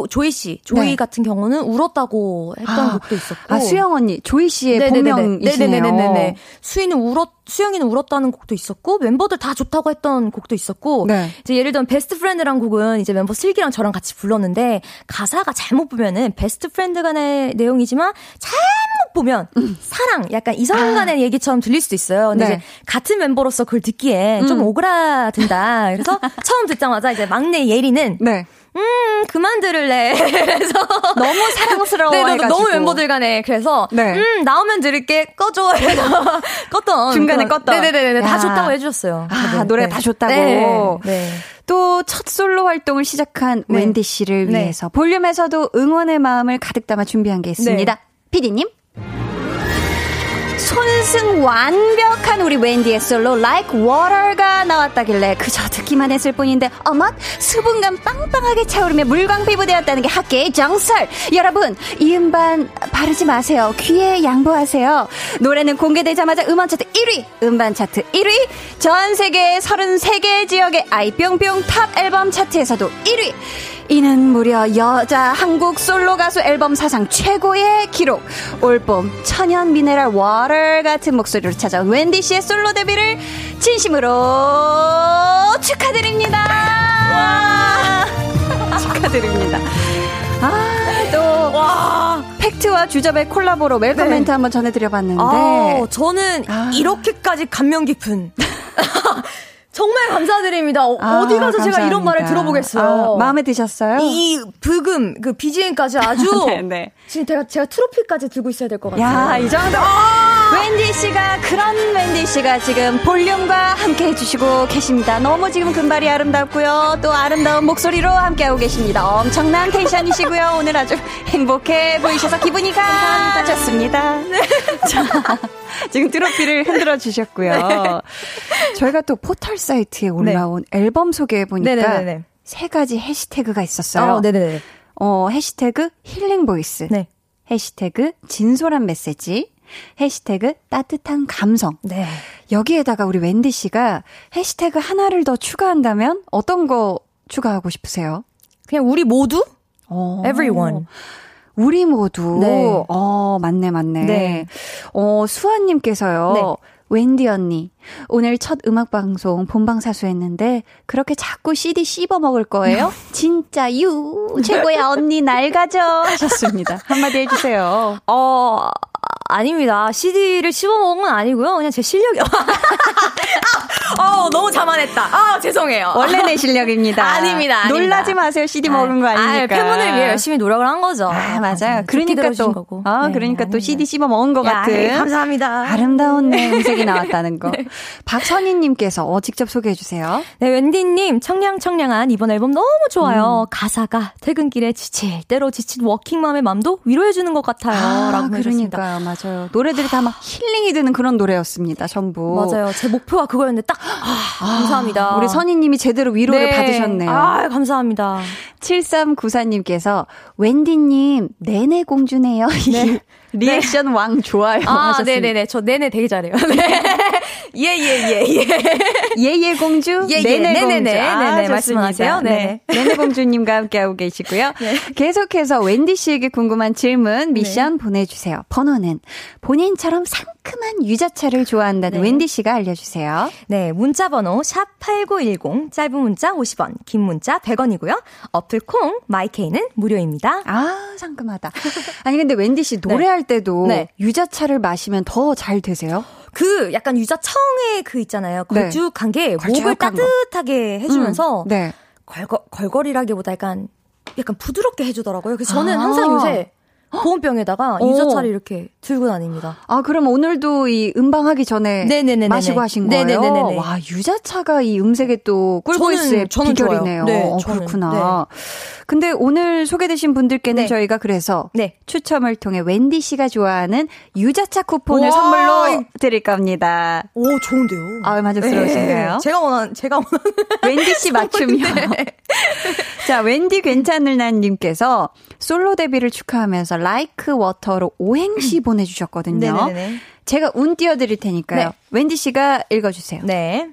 조이 씨, 조이 네. 같은 경우는 울었다고 했던 곡도 있었고. 아, 수영 언니, 조이 씨의 네네네네. 본명이시네요. 네네네네. 수영이는 울었다는 곡도 있었고, 멤버들 다 좋다고 했던 곡도 있었고, 네. 이제 예를 들면 베스트 프렌드라는 곡은 이제 멤버 슬기랑 저랑 같이 불렀는데, 가사가 잘못 보면은 베스트 프렌드 간의 내용이지만, 잘못 딱 보면 사랑, 약간 이성 간의 얘기처럼 들릴 수도 있어요. 근데 네. 이제 같은 멤버로서 그걸 듣기에 좀 오그라든다. 그래서 처음 듣자마자 이제 막내 예리는 네. 그만 들을래. 그래서 너무 사랑스러워해가지고 네, 너무 멤버들 간에 그래서 네. 나오면 들을게 꺼줘. 그래서 껐던 중간에 껐던. 네네네 다 좋다고 해주셨어요. 아 네. 노래 네. 다 좋다고. 네. 네. 또 첫 솔로 활동을 시작한 네. 웬디 씨를 네. 위해서 볼륨에서도 응원의 마음을 가득 담아 준비한 게 있습니다. 네. PD님. 손승 완벽한 우리 웬디의 솔로 Like Water가 나왔다길래 그저 듣기만 했을 뿐인데 어머 수분감 빵빵하게 차오르며 물광피부되었다는 게 학계의 정설. 여러분 이 음반 바르지 마세요. 귀에 양보하세요. 노래는 공개되자마자 음원 차트 1위, 음반 차트 1위, 전 세계 33개 지역의 아이뿅뿅 탑 앨범 차트에서도 1위. 이는 무려 여자 한국 솔로 가수 앨범 사상 최고의 기록. 올봄 천연 미네랄 워터 같은 목소리로 찾아온 웬디 씨의 솔로 데뷔를 진심으로 축하드립니다. 와. 축하드립니다. 아, 또 와. 팩트와 주접의 콜라보로 웰컴 멘트 한번 전해드려봤는데 저는 이렇게까지 감명 깊은 정말 감사드립니다. 어디 가서 감사합니다. 제가 이런 말을 들어보겠어요. 마음에 드셨어요? 이 브금, 그 BGM까지 아주 네. 지금 제가 트로피까지 들고 있어야 될 것 같아요. 야, 이 정도. 웬디씨가 그런 웬디씨가 지금 볼륨과 함께 해주시고 계십니다. 너무 지금 금발이 아름답고요. 또 아름다운 목소리로 함께하고 계십니다. 엄청난 텐션이시고요. 오늘 아주 행복해 보이셔서 기분이 가졌습니다. 네. 자, 지금 트로피를 흔들어 주셨고요. 네. 저희가 또 포털 사이트에 올라온 네. 앨범 소개해 보니까 네네네네. 세 가지 해시태그가 있었어요. 해시태그 힐링 보이스, 네. 해시태그 진솔한 메시지, 해시태그 따뜻한 감성. 네. 여기에다가 우리 웬디 씨가 해시태그 하나를 더 추가한다면 어떤 거 추가하고 싶으세요? 그냥 우리 모두? Everyone. 우리 모두. 네. 맞네. 네. 수아님께서요. 네. 웬디 언니, 오늘 첫 음악방송 본방사수했는데 그렇게 자꾸 CD 씹어먹을 거예요? 진짜 유 최고야 언니 날 가져 하셨습니다. 한마디 해주세요. 아닙니다. CD를 씹어먹은 건 아니고요. 그냥 제 실력이 너무 자만했다. 죄송해요. 원래 내 실력입니다. 아닙니다. 놀라지 마세요. CD 먹은 거 아니니까. 팬분을 위해 열심히 노력을 한 거죠. 맞아요. 그러니까 또 아닙니다. CD 씹어먹은 것 같은 감사합니다. 아름다운 내 음색이 나왔다는 거. 네. 박선희님께서 직접 소개해 주세요. 네, 웬디님 청량청량한 이번 앨범 너무 좋아요. 가사가 퇴근길에 지칠 때로 지친 워킹맘의 맘도 위로해주는 것 같아요. 라고 해주셨습니다. 그러니까요. 맞아요. 노래들이 다 막 힐링이 되는 그런 노래였습니다. 전부. 맞아요. 제 목표가 그거였는데 딱 감사합니다. 우리 선희님이 제대로 위로를 네. 받으셨네요. 감사합니다. 7394님께서 웬디님 내내 공주네요. 네. 리액션 네. 왕 좋아요. 하셨습니다. 네네네. 저 내내 되게 잘해요. 예예예예. 예예 공주. 내내 공주. 네네 말씀하세요. 네. 내내 공주님과 함께하고 계시고요. 네. 계속해서 웬디 씨에게 궁금한 질문 미션 네. 보내주세요. 번호는 본인처럼 상큼한 유자차를 좋아한다는 네. 웬디 씨가 알려주세요. 네. 문자번호 #8910 짧은 문자 50원, 긴 문자 100원이고요. 어플 콩 마이케이는 무료입니다. 상큼하다. 아니 근데 웬디 씨 노래할 네. 때도 네. 유자차를 마시면 더 잘 되세요? 그 약간 유자청에 그 있잖아요. 걸쭉한 게 네. 목을 따뜻하게 거. 해주면서 네. 걸거리라기보다 약간 부드럽게 해주더라고요. 그래서 저는 항상 요새 보온병에다가 유자차를 이렇게 들고 다닙니다. 그럼 오늘도 이 음방하기 전에 네네네네네. 마시고 하신 거예요? 네네네네. 와, 유자차가 이 음색에 또 꿀보이스의 비결이네요. 네, 그렇구나. 네. 근데 오늘 소개되신 분들께는 네. 저희가 그래서 네. 추첨을 통해 웬디 씨가 좋아하는 유자차 쿠폰을 선물로 드릴 겁니다. 오, 좋은데요? 만족스러우신가요? 네. 제가 원하는 웬디 씨 맞춤이요. 자, 웬디 괜찮을난 님께서 솔로 데뷔를 축하하면서 라이크 워터로 오행시 보내주셨거든요. 네네네. 제가 운 띄워드릴 테니까요. 네. 웬디 씨가 읽어주세요. 네.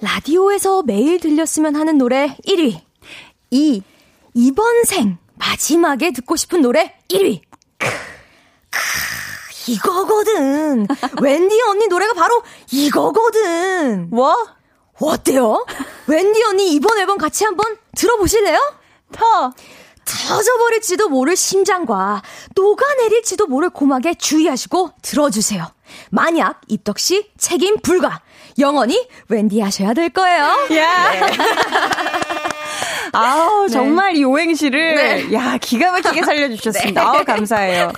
라디오에서 매일 들렸으면 하는 노래 1위. 2. 이번 생 마지막에 듣고 싶은 노래 1위. 이거거든. 웬디 언니 노래가 바로 이거거든. 뭐? 어때요? 웬디 언니 이번 앨범 같이 한번 들어보실래요? 젖어버릴지도 모를 심장과 녹아내릴지도 모를 고막에 주의하시고 들어주세요. 만약 입덕시 책임 불가. 영원히 웬디 하셔야 될 거예요. Yeah. 아우, 네. 정말 이 오행시를, 네. 야, 기가 막히게 살려주셨습니다. 네. 아우, 감사해요.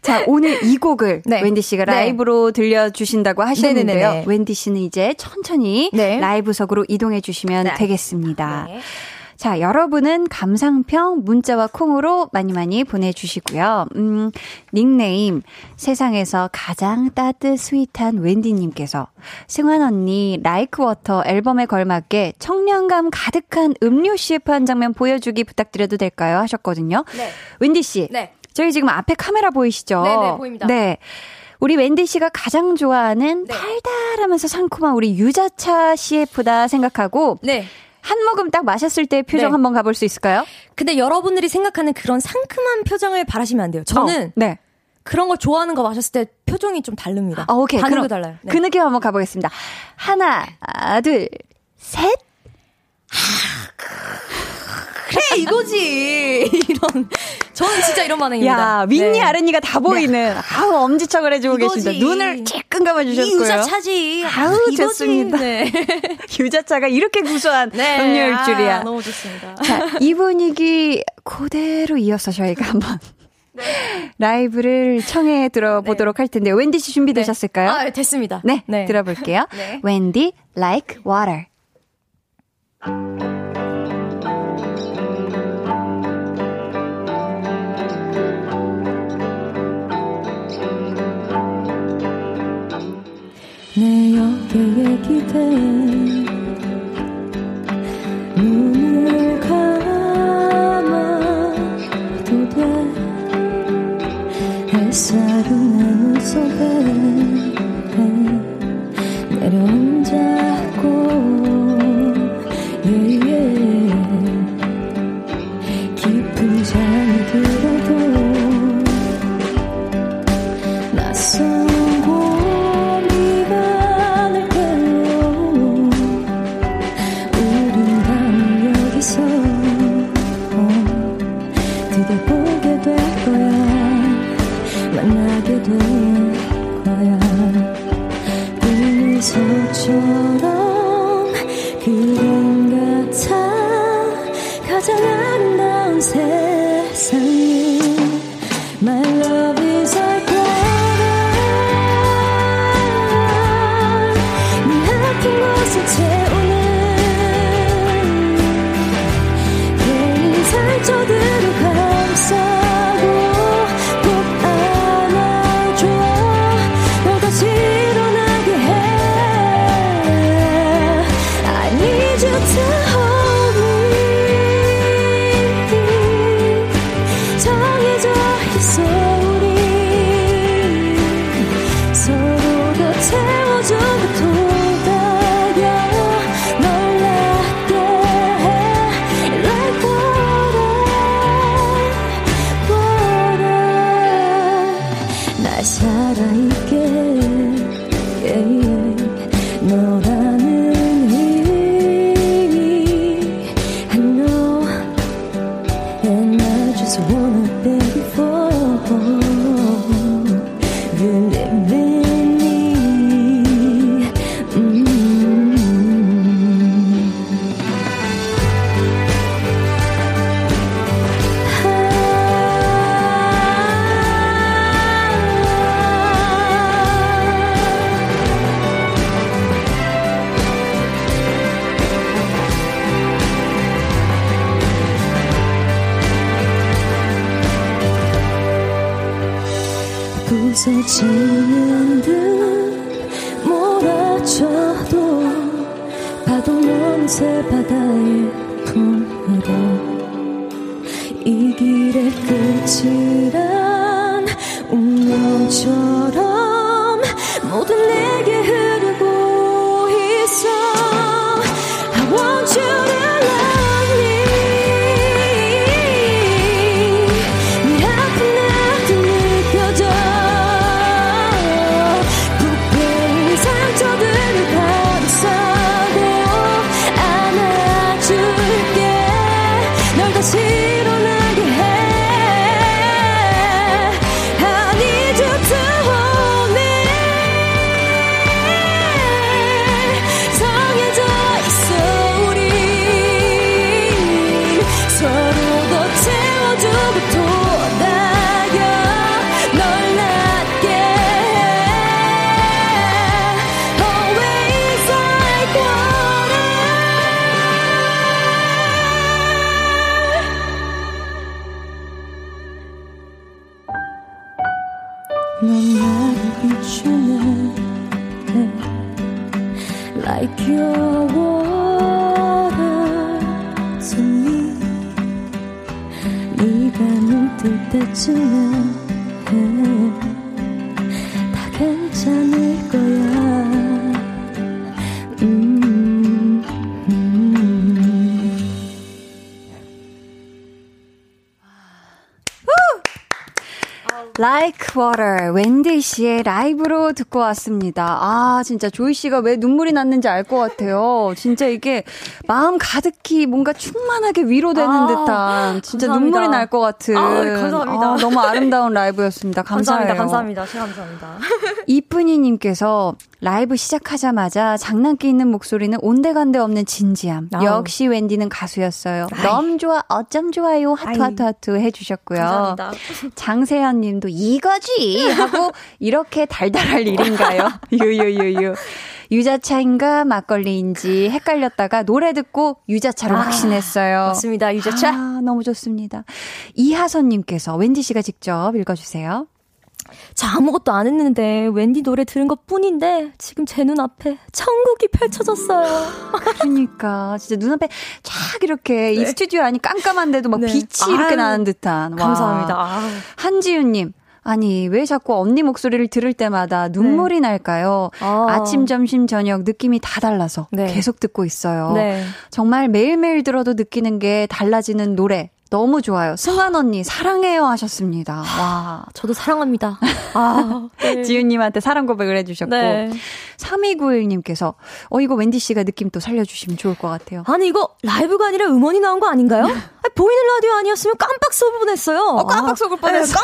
자, 오늘 이 곡을, 네. 웬디 씨가, 네. 라이브로 들려주신다고 하셨는데요. 네네네. 웬디 씨는 이제 천천히, 네. 라이브석으로 이동해 주시면, 네. 되겠습니다. 네. 자, 여러분은 감상평 문자와 콩으로 많이 많이 보내주시고요. 닉네임 세상에서 가장 따뜻 스윗한 웬디님께서 승환 언니 Like Water 앨범에 걸맞게 청량감 가득한 음료 CF 한 장면 보여주기 부탁드려도 될까요? 하셨거든요. 네. 웬디 씨, 네. 저희 지금 앞에 카메라 보이시죠? 네, 보입니다. 네. 우리 웬디 씨가 가장 좋아하는, 네. 달달하면서 상큼한 우리 유자차 CF다 생각하고, 네. 한 모금 딱 마셨을 때 표정, 네. 한번 가볼 수 있을까요? 근데 여러분들이 생각하는 그런 상큼한 표정을 바라시면 안 돼요. 저는, 네. 그런 거 좋아하는 거 마셨을 때 표정이 좀 다릅니다. 아, 오케이. 반응도 달라요. 네. 그 느낌 한번 가보겠습니다. 하나, 둘, 셋. 그래, 이거지. 이런. 저는 진짜 이런 반응입니다. 야, 윗니, 네. 아랫니가 다 보이는. 네. 아우, 엄지척을 해주고 이거지. 계십니다. 눈을 찔끔 감아주셨고요. 이 유자차지. 아우, 좋습니다. 네. 유자차가 이렇게 구수한, 네. 음료일 줄이야. 아, 너무 좋습니다. 자, 이 분위기 그대로 이어서 저희가 한번, 네. 라이브를 청해 들어보도록, 네. 할 텐데, 웬디 씨 준비되셨을까요? 네. 아, 됐습니다. 네, 네. 들어볼게요. 네. 웬디, Like Water. 내 어깨에 기대 눈을 감아도 돼 햇살이 나무 속에 내려앉았고 yeah, yeah. 깊은 잠이 들어도 낯선 소처럼 그림 같아 가장 아름다운 세상에 My love is a flower 네 아픈 모습 채우는 괜히 상처들을 감싸 부서지는 듯 몰아쳐도 파도 넘새 바다의 품으로 이 길의 끝이란 운명처럼 모두 내게 흐르고 있어 I want you 시원하게 넌 나를 비추네 Like your water to me 네가 눈 뜰 때쯤엔 다 괜찮을 거야 Like Water, 웬디 씨의 라이브로 듣고 왔습니다. 아, 진짜 조이 씨가 왜 눈물이 났는지 알 것 같아요. 진짜 이게 마음 가득히 뭔가 충만하게 위로되는 듯한 진짜 감사합니다. 눈물이 날 것 같은. 아, 네, 감사합니다. 아, 너무 아름다운 라이브였습니다. 감사해요. 감사합니다. 감사합니다. 이쁜이 님께서 라이브 시작하자마자 장난기 있는 목소리는 온데간데 없는 진지함. 아우. 역시 웬디는 가수였어요. 아이. 너무 좋아, 어쩜 좋아요. 하트, 하트, 하트 해주셨고요. 감사합니다. 장세현 님도 이거지! 하고 이렇게 달달할 일인가요? 유유유유. 유자차인가 막걸리인지 헷갈렸다가 노래 듣고 유자차로 확신했어요. 맞습니다. 유자차. 아, 너무 좋습니다. 이하선님께서 웬디 씨가 직접 읽어주세요. 자, 아무것도 안 했는데 웬디 노래 들은 것뿐인데 지금 제 눈앞에 천국이 펼쳐졌어요. 그러니까 진짜 눈앞에 쫙 이렇게 이 스튜디오 안이 깜깜한데도 막 빛이 이렇게 나는 듯한. 감사합니다. 한지윤님. 아니 왜 자꾸 언니 목소리를 들을 때마다 눈물이 날까요? 아침, 점심, 저녁 느낌이 다 달라서 계속 듣고 있어요. 정말 매일매일 들어도 느끼는 게 달라지는 노래 너무 좋아요. 승환 언니 사랑해요 하셨습니다. 와, 저도 사랑합니다. 아, 네. 지윤님한테 사랑 고백을 해주셨고 3291님께서 이거 웬디 씨가 느낌 또 살려주시면 좋을 것 같아요. 아니 이거 라이브가 아니라 음원이 나온 거 아닌가요? 아니, 보이는 라디오 아니었으면 깜빡 속을 뻔했어요. 깜빡 속을 뻔했어.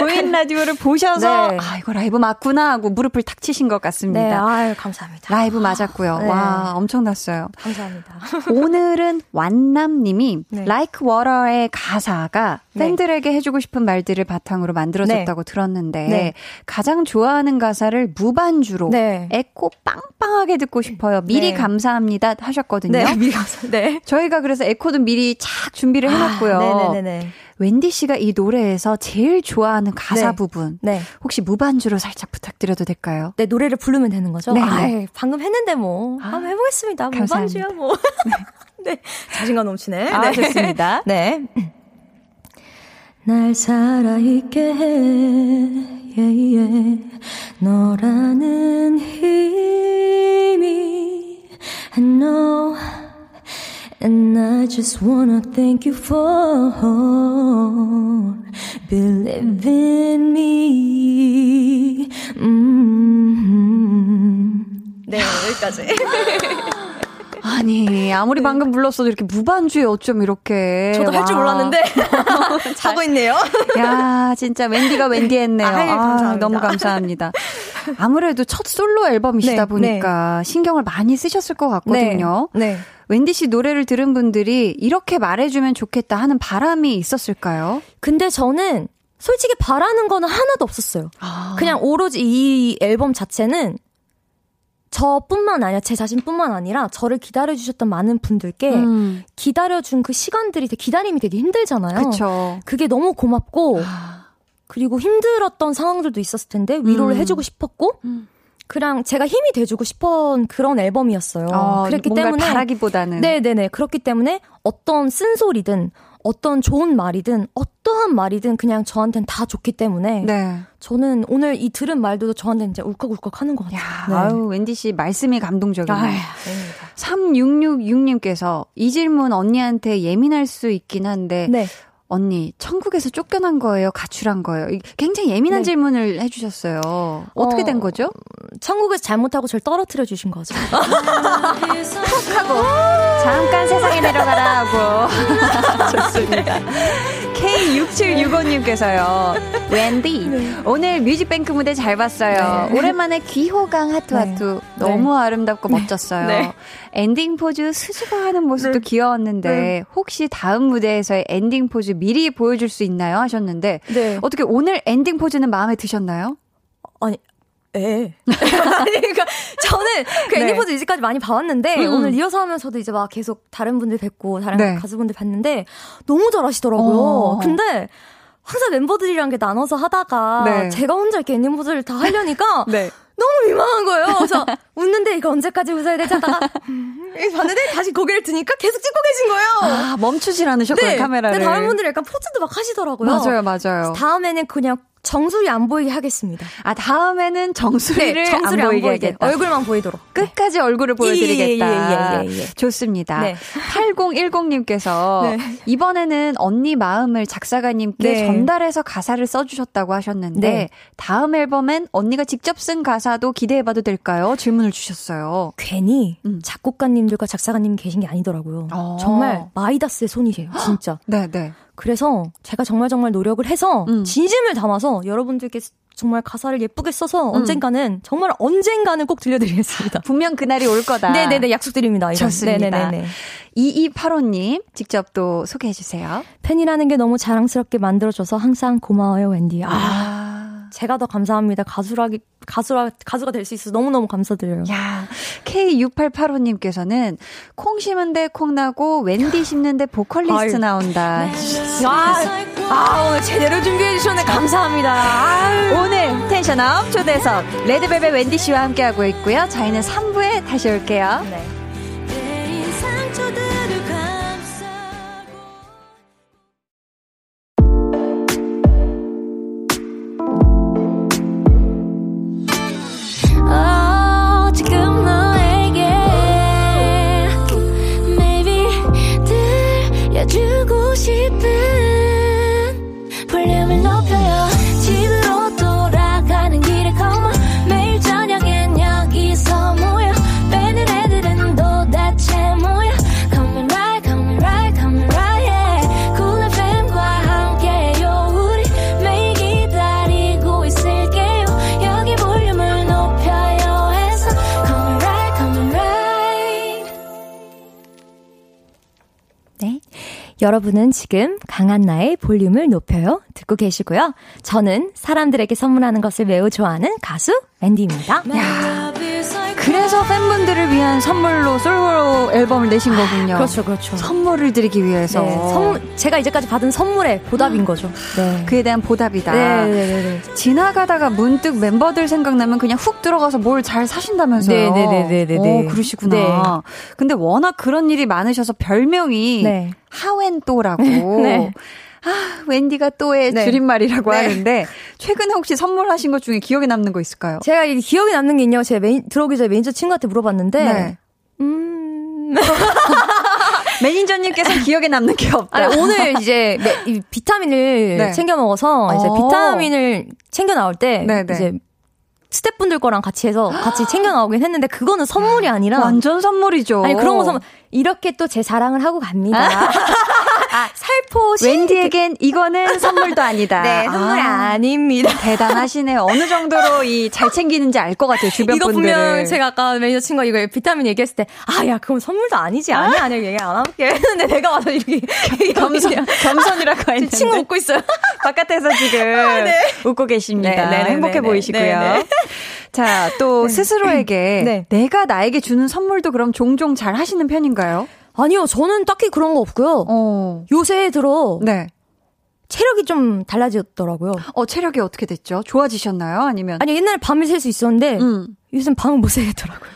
보이는 라디오를 보셔서 아 이거 라이브 맞구나 하고 무릎을 탁 치신 것 같습니다. 네, 아유, 감사합니다. 라이브 맞았고요. 와, 엄청났어요. 감사합니다. 오늘은 완남 님이 Like Water의 가사가 팬들에게 해주고 싶은 말들을 바탕으로 만들어졌다고 들었는데 가장 좋아하는 가사를 무반주로 에코 빵빵하게 듣고 싶어요. 미리 감사합니다 하셨거든요. 미리 감사합니다. 저희가 그래서 에코도 미리 착 준비를 해놨고요. 웬디 씨가 이 노래에서 제일 좋아하는 가사 부분 혹시 무반주로 살짝 부탁드려도 될까요? 네, 노래를 부르면 되는 거죠? 방금 했는데 뭐 한번 해보겠습니다. 감사합니다. 무반주야 뭐. 네, 자신감 넘치네. 아, 좋습니다. 날 살아있게 해 너라는 힘이 I know And I just wanna thank you for believing in me 네, 여기까지. 아니 아무리 방금 불렀어도 이렇게 무반주에 어쩜 이렇게 저도 할 줄 몰랐는데 하고 있네요. 야, 진짜 웬디가 웬디했네요. 감사합니다. 너무 감사합니다. 아무래도 첫 솔로 앨범이시다 보니까 신경을 많이 쓰셨을 것 같거든요. 웬디 씨 노래를 들은 분들이 이렇게 말해주면 좋겠다 하는 바람이 있었을까요? 근데 저는 솔직히 바라는 거는 하나도 없었어요. 그냥 오로지 이 앨범 자체는 저뿐만 아니라 제 자신뿐만 아니라 저를 기다려주셨던 많은 분들께 기다려준 그 시간들이 기다림이 되게 힘들잖아요. 그쵸. 그게 너무 고맙고 그리고 힘들었던 상황들도 있었을 텐데 위로를 해주고 싶었고 그냥 제가 힘이 돼주고 싶은 그런 앨범이었어요. 그랬기 뭔가 때문에 바라기보다는 그렇기 때문에 어떤 쓴소리든 어떤 좋은 말이든 어떠한 말이든 그냥 저한테는 다 좋기 때문에 저는 오늘 이 들은 말도 저한테는 이제 울컥울컥 하는 것 같아요. 아유, 웬디 씨 말씀이 감동적이네요. 3666님께서 이 질문 언니한테 예민할 수 있긴 한데 언니 천국에서 쫓겨난 거예요? 가출한 거예요? 굉장히 예민한 질문을 해주셨어요. 어떻게 된 거죠? 천국에서 잘못하고 저를 떨어뜨려 주신 거죠. 톡 하고 잠깐 세상에 내려가라 하고. 좋습니다. K6765님께서요. 웬디 오늘 뮤직뱅크 무대 잘 봤어요. 오랜만에 귀호강 하투하투 너무 아름답고 멋졌어요. 엔딩 포즈 수줍어 하는 모습도 귀여웠는데 혹시 다음 무대에서의 엔딩 포즈 미리 보여줄 수 있나요? 하셨는데 어떻게 오늘 엔딩 포즈는 마음에 드셨나요? 아니 그러니까 저는 그 엔딩 포즈 이제까지 많이 봐왔는데 오늘 리허설하면서도 이제 막 계속 다른 분들 뵙고 다른 가수분들 봤는데 너무 잘하시더라고요. 근데 항상 멤버들이랑 이렇게 나눠서 하다가 네. 제가 혼자 이렇게 애니모드를 다 하려니까 네. 너무 민망한 거예요. 그래서 웃는데 이거 언제까지 웃어야 되지 하다가 봤는데 다시 고개를 드니까 계속 찍고 계신 거예요. 아, 멈추질 않으셨고요. 네. 카메라를. 네, 다른 분들이 약간 포즈도 막 하시더라고요. 맞아요, 맞아요. 다음에는 그냥 정수리 안 보이게 하겠습니다. 아, 다음에는 정수리를 네, 정수리 안 보이게 하겠다. 얼굴만 보이도록. 끝까지 얼굴을 보여드리겠다. 예. 좋습니다. 네. 8010님께서 네. 이번에는 언니 마음을 작사가님께 네. 전달해서 가사를 써주셨다고 하셨는데 네. 다음 앨범엔 언니가 직접 쓴 가사도 기대해봐도 될까요? 질문을 주셨어요. 괜히 작곡가님들과 작사가님 계신 게 아니더라고요. 정말 마이다스의 손이세요. 진짜. 네네. 네. 그래서 제가 정말 노력을 해서 진심을 담아서 여러분들께 정말 가사를 예쁘게 써서 언젠가는 꼭 들려드리겠습니다. 분명 그날이 올 거다. 네네네, 약속드립니다. 이런. 좋습니다. 네네네. 2285님 직접 또 소개해 주세요. 팬이라는 게 너무 자랑스럽게 만들어줘서 항상 고마워요, 웬디. 제가 더 감사합니다. 가수가 될 수 있어서 너무너무 감사드려요. 야, K6885님께서는 콩 심은데 콩 나고 웬디 심는데 보컬리스트 나온다. 오늘 제대로 준비해주셨네. 감사합니다. 오늘 텐션업 초대석 레드벨벳 웬디씨와 함께하고 있고요. 저희는 3부에 다시 올게요. 네. 여러분은 지금 강한나의 볼륨을 높여요 듣고 계시고요. 저는 사람들에게 선물하는 것을 매우 좋아하는 가수 웬디입니다. 야, 그래서 팬분들을 위한 선물로 솔로 앨범을 내신 거군요. 그렇죠. 선물을 드리기 위해서. 네, 제가 이제까지 받은 선물의 보답인 거죠. 네. 그에 대한 보답이다. 네. 지나가다가 문득 멤버들 생각나면 그냥 훅 들어가서 뭘 잘 사신다면서요. 네. 그러시구나. 네. 근데 워낙 그런 일이 많으셔서 별명이 네. 하웬또라고. 네. 웬디가 또의 네. 줄임말이라고 하는데 최근에 혹시 선물하신 것 중에 기억에 남는 거 있을까요? 제가 기억에 남는 게 있냐고 제가 들어오기 전에 매니저 친구한테 물어봤는데 네. 매니저님께서는 기억에 남는 게 없다. 아니, 오늘 이제 비타민을 챙겨 먹어서 이제 비타민을 챙겨 나올 때 이제 스태프분들 거랑 같이 해서 같이 챙겨 나오긴 했는데 그거는 선물이 아니라 완전 선물이죠. 아니 그런 거 선물 이렇게 또 제 자랑을 하고 갑니다. 살포시 웬디에겐 이거는 선물도 아니다. 네, 선물 아닙니다. 대단하시네요. 어느 정도로 이 잘 챙기는지 알 것 같아요. 주변 분들. 이거 분명 제가 아까 매니저 친구가 이거 비타민 얘기했을 때 야 그럼 선물도 아니지. 아니야 얘기 안 할게 했는데 내가 와서 이렇게 겸손이라고 했는데 친구 웃고 있어요. 바깥에서 지금 웃고 계십니다. 네, 행복해 보이시고요. 자, 또 스스로에게 내가 나에게 주는 선물도 그럼 종종 잘 하시는 편인가요? 아니요, 저는 딱히 그런 거 없고요. 요새 들어 체력이 좀 달라졌더라고요. 체력이 어떻게 됐죠? 좋아지셨나요? 아니면? 아니, 옛날에 밤을 셀 수 있었는데 요즘 밤은 못 세겠더라고요.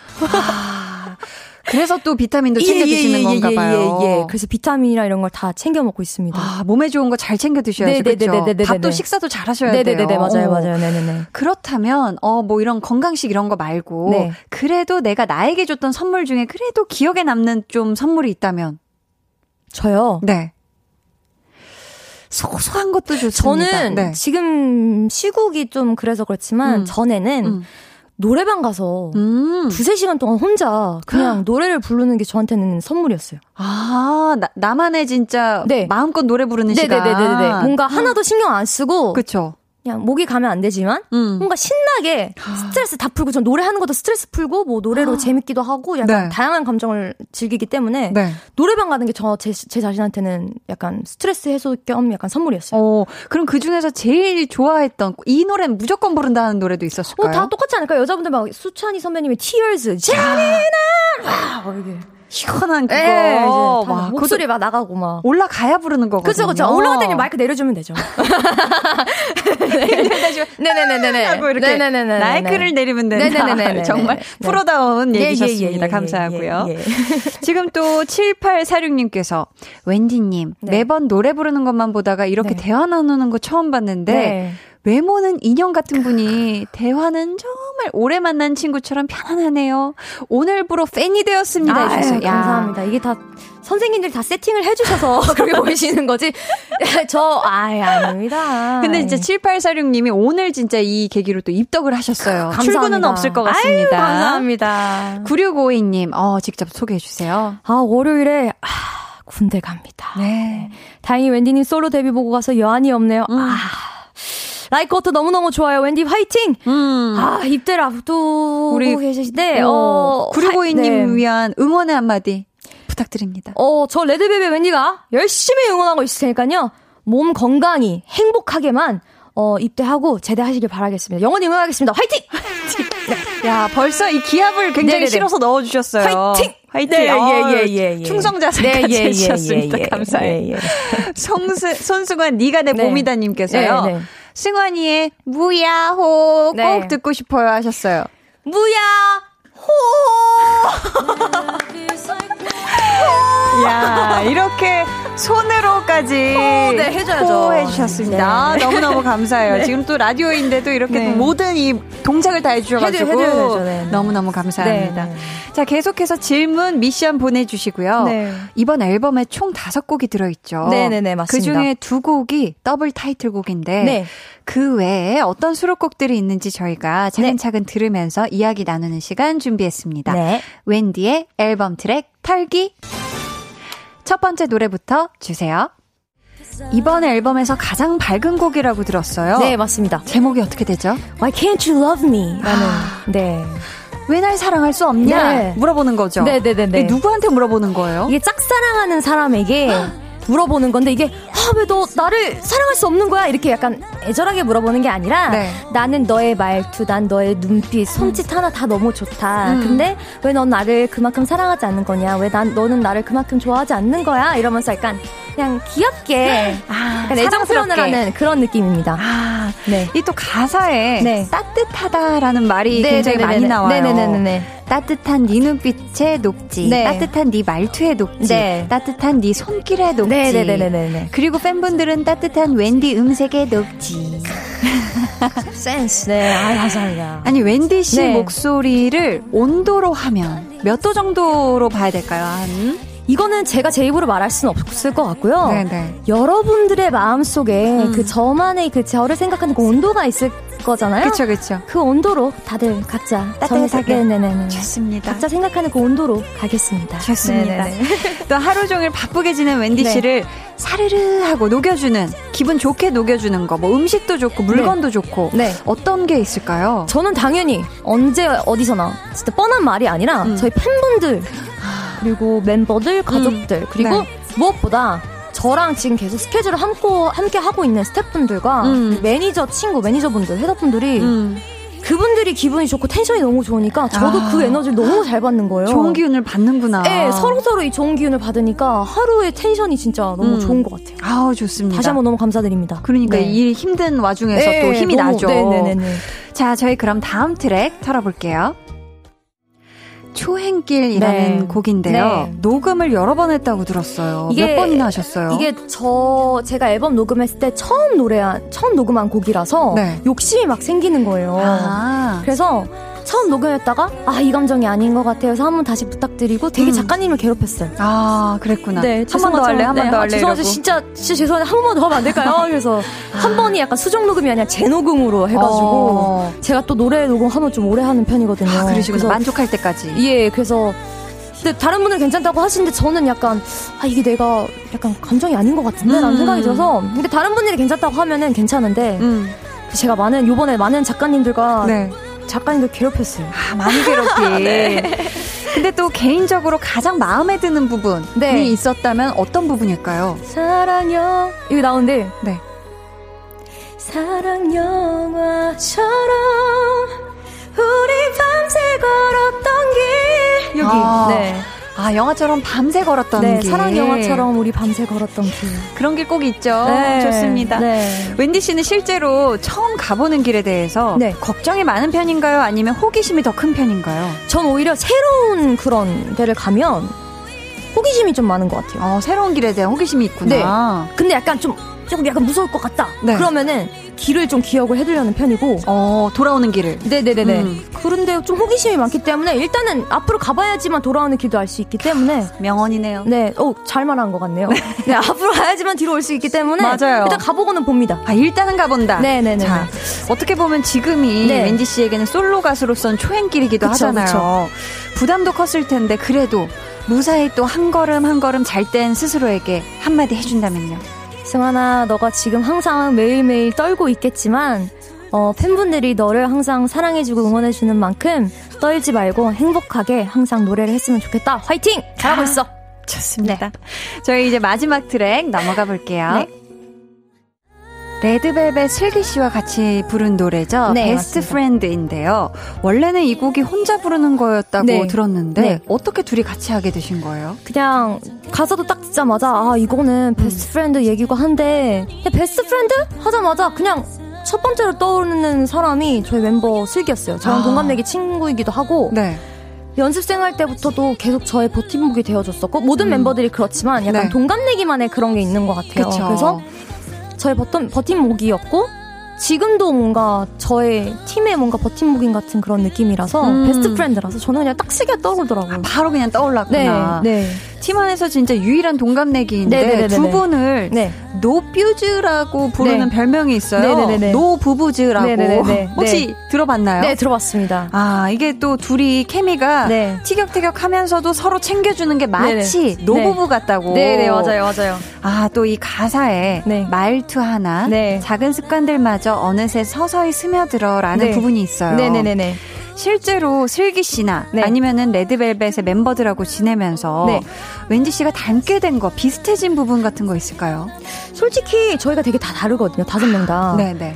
그래서 또 비타민도 챙겨 드시는 건가 봐요. 예. 그래서 비타민이나 이런 걸 다 챙겨 먹고 있습니다. 몸에 좋은 거 잘 챙겨 드셔야죠. 그렇죠? 밥도 식사도 잘 하셔야 돼요. 맞아요. 네네네. 그렇다면 이런 건강식 이런 거 말고 그래도 내가 나에게 줬던 선물 중에 그래도 기억에 남는 좀 선물이 있다면? 저요? 네. 소소한 것도 좋습니다. 저는 지금 시국이 좀 그래서 그렇지만 전에는 노래방 가서 2-3시간 동안 혼자 그냥 노래를 부르는 게 저한테는 선물이었어요. 나만의 진짜 마음껏 노래 부르는 시간. 뭔가 하나도 신경 안 쓰고 그쵸. 그냥 목이 가면 안 되지만 뭔가 신나게 스트레스 다 풀고 전 노래하는 것도 스트레스 풀고 뭐 노래로 재밌기도 하고 약간 다양한 감정을 즐기기 때문에 노래방 가는 게 제 자신한테는 약간 스트레스 해소 겸 약간 선물이었어요. 그럼 그중에서 제일 좋아했던 이 노래는 무조건 부른다는 노래도 있었을까요? 다 똑같지 않을까요? 여자분들 막 수찬이 선배님의 Tears. 잔인한 시원한 그거 에이, 막 목소리 막 나가고 막 올라가야 부르는 거거든요. 그쵸 그쵸. 올라갈 때는 마이크 내려주면 되죠. 네네네네. 하고 이렇게 마이크를 내리면 된다. 정말 프로다운 얘기셨습니다. 감사하고요. 지금 또 7846님께서 웬디님 매번 노래 부르는 것만 보다가 이렇게 대화 나누는 거 처음 봤는데 외모는 인형 같은 분이 대화는 정말 오래 만난 친구처럼 편안하네요. 오늘부로 팬이 되었습니다. 아유, 감사합니다. 이게 다 선생님들 다 세팅을 해주셔서 그렇게 보이시는 거지. 저 아닙니다. 근데 진짜 7846님이 오늘 진짜 이 계기로 또 입덕을 하셨어요. 감사합니다. 출근은 없을 것 같습니다. 아유, 감사합니다. 9652님 직접 소개해 주세요. 월요일에 군대 갑니다. 네. 다행히 웬디님 솔로 데뷔 보고 가서 여한이 없네요. 라이크 워터 너무너무 좋아요. 웬디 화이팅! 입대를 앞두고 계시는데, 구리고이님 위한 응원의 한마디 부탁드립니다. 저 레드벨벳 웬디가 열심히 응원하고 있을 테니까요. 몸 건강히, 행복하게만, 입대하고 제대하시길 바라겠습니다. 영원히 응원하겠습니다. 화이팅! 야, 벌써 이 기합을 굉장히 실어서 넣어주셨어요. 화이팅! 화이팅! 네, 예. 충성 자세까지 해주셨습니다. 감사해요. 손승환, 니가 내 봄이다님께서요. 네. 승환이의 무야호 꼭 듣고 싶어요 하셨어요. 무야호. 야, 이렇게 손으로까지 해줘야죠. 호해 주셨습니다. 네. 너무너무 감사해요. 네. 지금 또 라디오인데도 이렇게 모든 이 동작을 다 해주셔가지고 해줘야죠. 너무너무 감사합니다. 네. 자, 계속해서 질문 미션 보내주시고요. 네. 이번 앨범에 총 5곡이 들어있죠. 네네네, 맞습니다. 그중에 2곡이 더블 타이틀곡인데 그 외에 어떤 수록곡들이 있는지 저희가 차근차근 들으면서 이야기 나누는 시간 준비했습니다. 웬디의 앨범 트랙 털기. 첫 번째 노래부터 주세요. 이번 앨범에서 가장 밝은 곡이라고 들었어요. 네, 맞습니다. 제목이 어떻게 되죠? Why can't you love me? 라는. 왜 날 사랑할 수 없냐? 물어보는 거죠. 네네네. 누구한테 물어보는 거예요? 이게 짝사랑하는 사람에게 물어보는 건데, 이게 왜 너 나를 사랑할 수 없는 거야? 이렇게 약간 애절하게 물어보는 게 아니라 나는 너의 말투, 난 너의 눈빛, 손짓 하나 다 너무 좋다. 근데 왜 넌 나를 그만큼 사랑하지 않는 거냐? 왜 너는 나를 그만큼 좋아하지 않는 거야? 이러면서 약간 그냥 귀엽게 약간 애정 표현을 하는 그런 느낌입니다. 이 또 가사에 따뜻하다라는 말이 굉장히 많이 나와요. 따뜻한 네 눈빛에 녹지, 따뜻한 네 말투에 녹지, 따뜻한 네 손길에 녹지, 그리고 팬분들은 따뜻한 웬디 음색에 녹지. 센스. 감사합니다. 아니, 웬디 씨 목소리를 온도로 하면 몇 도 정도로 봐야 될까요? 이거는 제가 제 입으로 말할 수는 없을 것 같고요. 여러분들의 마음속에 그 저만의 그 저를 생각하는 그 온도가 있을 거잖아요. 그렇죠, 그렇죠. 그 온도로 다들 각자 따뜻하게 좋습니다. 각자 생각하는 그 온도로 가겠습니다. 좋습니다. 또 하루 종일 바쁘게 지낸 웬디 씨를 사르르 하고 녹여주는, 기분 좋게 녹여주는 거, 뭐 음식도 좋고 물건도 좋고 어떤 게 있을까요? 저는 당연히 언제 어디서나 진짜 뻔한 말이 아니라 저희 팬분들 그리고 멤버들, 가족들 그리고 무엇보다 저랑 지금 계속 스케줄을 함께 하고 있는 스태프분들과 매니저분들, 헤더분들이 그분들이 기분이 좋고 텐션이 너무 좋으니까 저도 그 에너지를 너무 잘 받는 거예요. 좋은 기운을 받는구나. 네, 서로서로 이 좋은 기운을 받으니까 하루의 텐션이 진짜 너무 좋은 것 같아요. 아우, 좋습니다. 다시 한번 너무 감사드립니다. 그러니까 이 힘든 와중에서 또 힘이 나죠. 네네네. 자, 저희 그럼 다음 트랙 털어볼게요. 초행길이라는 곡인데요. 녹음을 여러 번 했다고 들었어요. 몇 번이나 하셨어요? 이게 제가 앨범 녹음했을 때 처음 녹음한 곡이라서 욕심이 막 생기는 거예요. 그래서 처음 녹음했다가 이 감정이 아닌 것 같아요. 그래서 한번 다시 부탁드리고 되게 작가님을 괴롭혔어요. 아, 그랬구나. 한 번 더 할래. 죄송하죠. 진짜 죄송한데 한 번만 더 하면 안 될까요? 그래서 한 번이 약간 수정 녹음이 아니라 재녹음으로 해가지고 제가 또 노래 녹음하면 좀 오래 하는 편이거든요. 그래서 만족할 때까지. 그래서 근데 다른 분들은 괜찮다고 하시는데 저는 약간 이게 내가 약간 감정이 아닌 것 같은데 라는 생각이 들어서. 근데 다른 분들이 괜찮다고 하면은 괜찮은데 제가 요번에 많은 작가님들과 작가님도 괴롭혔어요. 많이 괴롭히. 근데 또 개인적으로 가장 마음에 드는 부분이 있었다면 어떤 부분일까요? 사랑요. 이거 나오는데. 사랑 영화처럼 우리 밤새 걸었던 길. 여기. 아, 영화처럼 밤새 걸었던 네, 길. 사랑 영화처럼 우리 밤새 걸었던 길. 그런 길 꼭 있죠. 네. 좋습니다. 네. 웬디 씨는 실제로 처음 가보는 길에 대해서 네. 걱정이 많은 편인가요? 아니면 호기심이 더 큰 편인가요? 전 오히려 새로운 그런 데를 가면 호기심이 좀 많은 것 같아요. 아, 새로운 길에 대한 호기심이 있구나. 네. 근데 약간 좀 조금 약간 무서울 것 같다. 네. 그러면은 길을 좀 기억을 해두려는 편이고. 돌아오는 길을. 네네네네. 그런데 좀 호기심이 많기 때문에 일단은 앞으로 가봐야지만 돌아오는 길도 알 수 있기 때문에. 명언이네요. 네. 잘 말한 것 같네요. 네. 네. 앞으로 가야지만 뒤로 올 수 있기 때문에. 맞아요. 일단 가보고는 봅니다. 아, 일단은 가본다. 네네네. 자, 어떻게 보면 지금이 네. 웬지 씨에게는 솔로 가수로선 초행길이기도 그쵸, 하잖아요. 그쵸. 부담도 컸을 텐데 그래도 무사히 또 한 걸음 한 걸음 잘 땐 스스로에게 한마디 해준다면요. 승환아, 너가 지금 항상 매일매일 떨고 있겠지만 팬분들이 너를 항상 사랑해주고 응원해주는 만큼 떨지 말고 행복하게 항상 노래를 했으면 좋겠다. 화이팅! 잘하고 있어. 좋습니다. 네. 저희 이제 마지막 트랙 넘어가 볼게요. 네. 레드벨벳 슬기 씨와 같이 부른 노래죠. 네, 베스트 맞습니다. 프렌드인데요. 원래는 이 곡이 혼자 부르는 거였다고 네. 들었는데 네. 어떻게 둘이 같이 하게 되신 거예요? 그냥 가사도 딱 듣자마자 아 이거는 베스트 프렌드 얘기고 한데 베스트 프렌드? 하자마자 그냥 첫 번째로 떠오르는 사람이 저희 멤버 슬기였어요. 저랑 동갑내기 친구이기도 하고 네. 연습생활 때부터도 계속 저의 버팀목이 되어줬었고 모든 멤버들이 그렇지만 약간 네. 동갑내기만의 그런 게 있는 것 같아요. 그쵸. 그래서 저의 버팀목이었고 지금도 뭔가 저의 팀의 뭔가 버팀목인 같은 그런 느낌이라서 베스트 프렌드라서 저는 그냥 딱 시기가 떠오르더라고요. 아, 바로 그냥 떠올랐구나. 네, 네. 팀 안에서 진짜 유일한 동갑내기인데 네네네네. 두 분을 네. 노뷰즈라고 부르는 네. 별명이 있어요. 네네네네. 노부부즈라고 네네네네. 혹시 네. 들어봤나요? 네, 들어봤습니다. 아, 이게 또 둘이 케미가 네. 티격태격하면서도 서로 챙겨주는 게 마치 네네. 노부부 같다고. 네네, 맞아요, 맞아요. 아, 또 이 가사에 네. 말투 하나, 네. 작은 습관들마저 어느새 서서히 스며들어라는 네. 부분이 있어요. 네네네네. 실제로 슬기 씨나 네. 아니면은 레드벨벳의 멤버들하고 지내면서 네. 웬지 씨가 닮게 된 거 비슷해진 부분 같은 거 있을까요? 솔직히 저희가 되게 다 다르거든요. 다섯 명 다. 네네.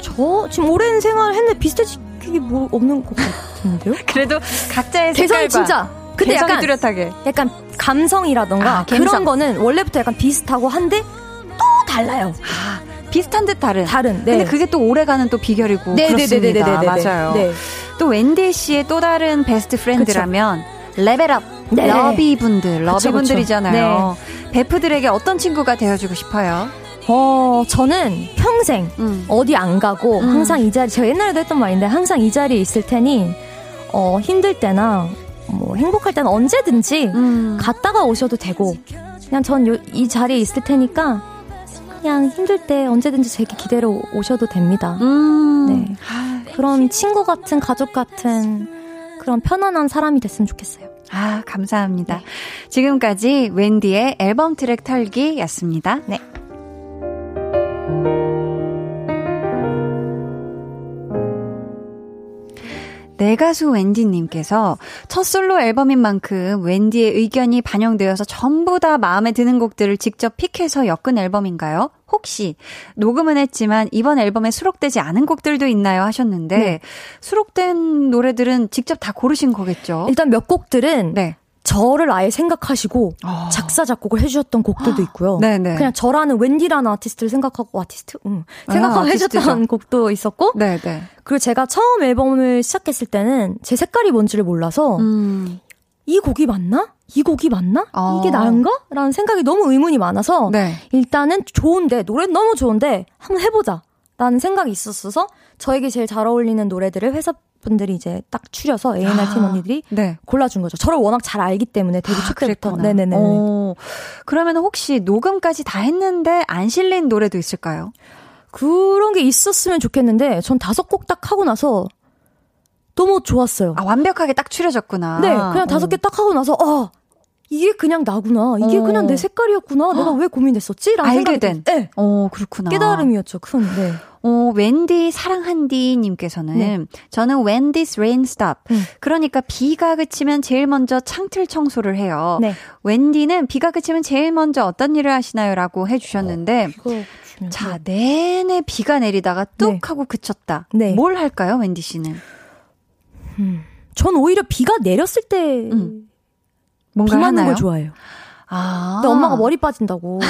저 지금 오랜 생활 했는데 비슷해지기 뭐 없는 것 같은데요? 그래도 각자의 색깔과. 개성이 진짜. 근데 약간 뚜렷하게. 약간 감성이라던가 그런 거는 원래부터 약간 비슷하고 한데 또 달라요. 아. 비슷한 듯 다른. 네. 근데 그게 또 오래가는 또 비결이고 네, 그렇습니다. 네, 맞아요. 네. 또 웬디 씨의 또 다른 베스트 프렌드라면 그쵸. 레벨업 네. 러비분들이잖아요. 네. 베프들에게 어떤 친구가 되어주고 싶어요? 저는 평생 어디 안 가고 항상 이 자리 제가 옛날에도 했던 말인데 항상 이 자리에 있을 테니 힘들 때나 뭐 행복할 때는 언제든지 갔다가 오셔도 되고 그냥 전 이 자리에 있을 테니까 그냥 힘들 때 언제든지 제게 기대로 오셔도 됩니다. 네. 그런 친구 같은 가족 같은 그런 편안한 사람이 됐으면 좋겠어요. 아, 감사합니다. 네. 지금까지 웬디의 앨범 트랙 털기였습니다. 네. 내 가수 웬디님께서 첫 솔로 앨범인 만큼 웬디의 의견이 반영되어서 전부 다 마음에 드는 곡들을 직접 픽해서 엮은 앨범인가요? 혹시 녹음은 했지만 이번 앨범에 수록되지 않은 곡들도 있나요? 하셨는데 네. 수록된 노래들은 직접 다 고르신 거겠죠? 일단 몇 곡들은 네. 저를 아예 생각하시고 작사 작곡을 해주셨던 곡들도 있고요. 네네. 그냥 저라는 웬디라는 아티스트를 생각하고 생각하고 해주셨던 곡도 있었고 네네. 그리고 제가 처음 앨범을 시작했을 때는 제 색깔이 뭔지를 몰라서 이 곡이 맞나? 이게 나은가? 라는 생각이 너무 의문이 많아서 네. 일단은 좋은데 노래는 너무 좋은데 한번 해보자 라는 생각이 있었어서 저에게 제일 잘 어울리는 노래들을 회사분들이 이제 딱 추려서 A&R 팀 언니들이 네. 골라준 거죠. 저를 워낙 잘 알기 때문에 데뷔 첫 때부터. 네네네. 그러면 혹시 녹음까지 다 했는데 안 실린 노래도 있을까요? 그런 게 있었으면 좋겠는데 전 5곡 딱 하고 나서 너무 좋았어요. 아, 완벽하게 딱 추려졌구나. 네, 그냥 5개 딱 하고 나서 이게 그냥 나구나. 이게 그냥 내 색깔이었구나. 내가 왜 고민됐었지? 라는 알게 된. 네. 그렇구나. 깨달음이었죠. 큰. 네. 웬디 사랑한디 님께서는 네. 저는 Wendy's rain stop. 그러니까 비가 그치면 제일 먼저 창틀 청소를 해요. 네. 웬디는 비가 그치면 제일 먼저 어떤 일을 하시나요? 라고 해주셨는데 자, 내내 비가 내리다가 뚝 네. 하고 그쳤다. 네. 뭘 할까요? 웬디 씨는? 전 오히려 비가 내렸을 때 뭔가 비 맞는 걸 좋아해요. 아. 근데 엄마가 머리 빠진다고.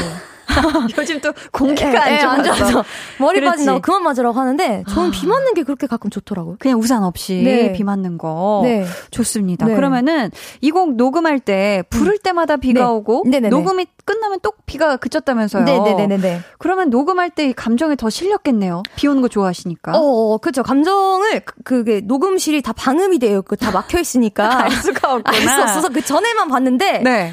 요즘 또 공기가 안 좋아서 머리 빠진다고 그만 맞으라고 하는데 저는 비 맞는 게 그렇게 가끔 좋더라고요. 그냥 우산 없이 네. 비 맞는 거 네. 좋습니다. 네. 그러면은 이 곡 녹음할 때 부를 때마다 비가 네. 오고 네네네. 녹음이 끝나면 또 비가 그쳤다면서요. 네네네네. 그러면 녹음할 때 감정이 더 실렸겠네요. 비 오는 거 좋아하시니까. 어, 그렇죠. 감정을 그게 녹음실이 다 방음이 돼요. 그 다 막혀 있으니까 알 수가 없구나. 알 수 없어서 그 전에만 봤는데. 네.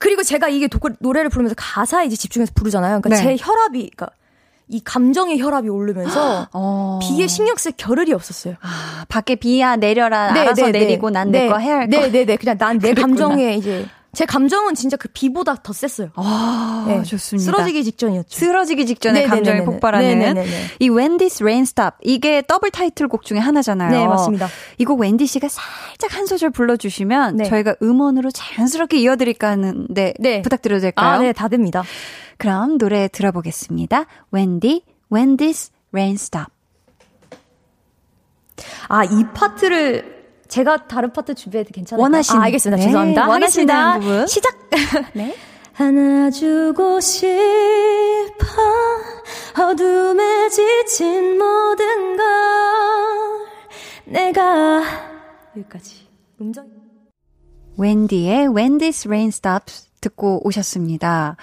그리고 제가 이게 노래를 부르면서 가사에 이제 집중해서 부르잖아요. 그러니까 네. 제 혈압이, 그러니까 이 감정의 혈압이 오르면서 비에 신경 쓸 겨를이 없었어요. 아, 밖에 비야 내려라. 네, 알아서 네, 내리고 난 내 거 해야 할 거. 네네네. 그냥 난 내 감정에 이제. 제 감정은 진짜 그 비보다 더 셌어요. 아, 네. 좋습니다. 쓰러지기 직전이었죠. 쓰러지기 직전에 네네네네. 감정이 폭발하는 네네네네. 이 Wendy's Rain Stop 이게 더블 타이틀곡 중에 하나잖아요. 네, 맞습니다. 이 곡 웬디 씨가 살짝 한 소절 불러주시면 네. 저희가 음원으로 자연스럽게 이어드릴까 하는데 네. 부탁드려도 될까요? 아, 네, 다 됩니다. 그럼 노래 들어보겠습니다. Wendy, Wendy's Rain Stop. 아, 이 파트를 제가 다른 파트 준비해도 괜찮을까요? 원하시는. 아, 알겠습니다. 네. 죄송합니다. 원하시는 부분. 시작. 네. 안아주고 싶어 어둠에 지친 모든 걸 내가 여기까지. 음정. 웬디의 Wendy's Rain Stops 듣고 오셨습니다.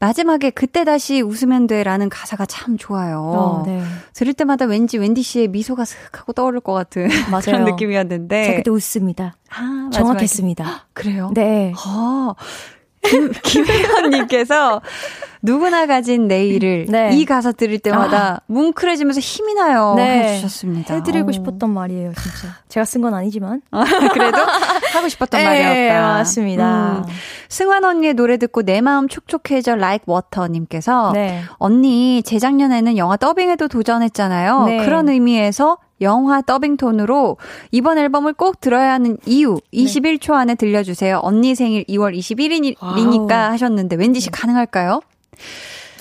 마지막에 그때 다시 웃으면 돼라는 가사가 참 좋아요. 네. 들을 때마다 왠지 웬디 씨의 미소가 슥 하고 떠오를 것 같은 맞아요. 그런 느낌이었는데 제가 그때 웃습니다. 아, 정확했습니다. 헉, 그래요? 네. 아, 김혜연님께서 누구나 가진 내일을 네. 이 가사 들을 때마다 뭉클해지면서 힘이 나요 네. 해주셨습니다. 해드리고 싶었던 말이에요. 진짜 제가 쓴 건 아니지만 그래도 하고 싶었던 말이었다. 맞습니다. 승환 언니의 노래 듣고 내 마음 촉촉해져 Like Water 님께서 네. 언니 재작년에는 영화 더빙에도 도전했잖아요. 네. 그런 의미에서 영화 더빙톤으로 이번 앨범을 꼭 들어야 하는 이유 21초 안에 들려주세요. 언니 생일 2월 21일이니까 하셨는데 웬디 씨 가능할까요?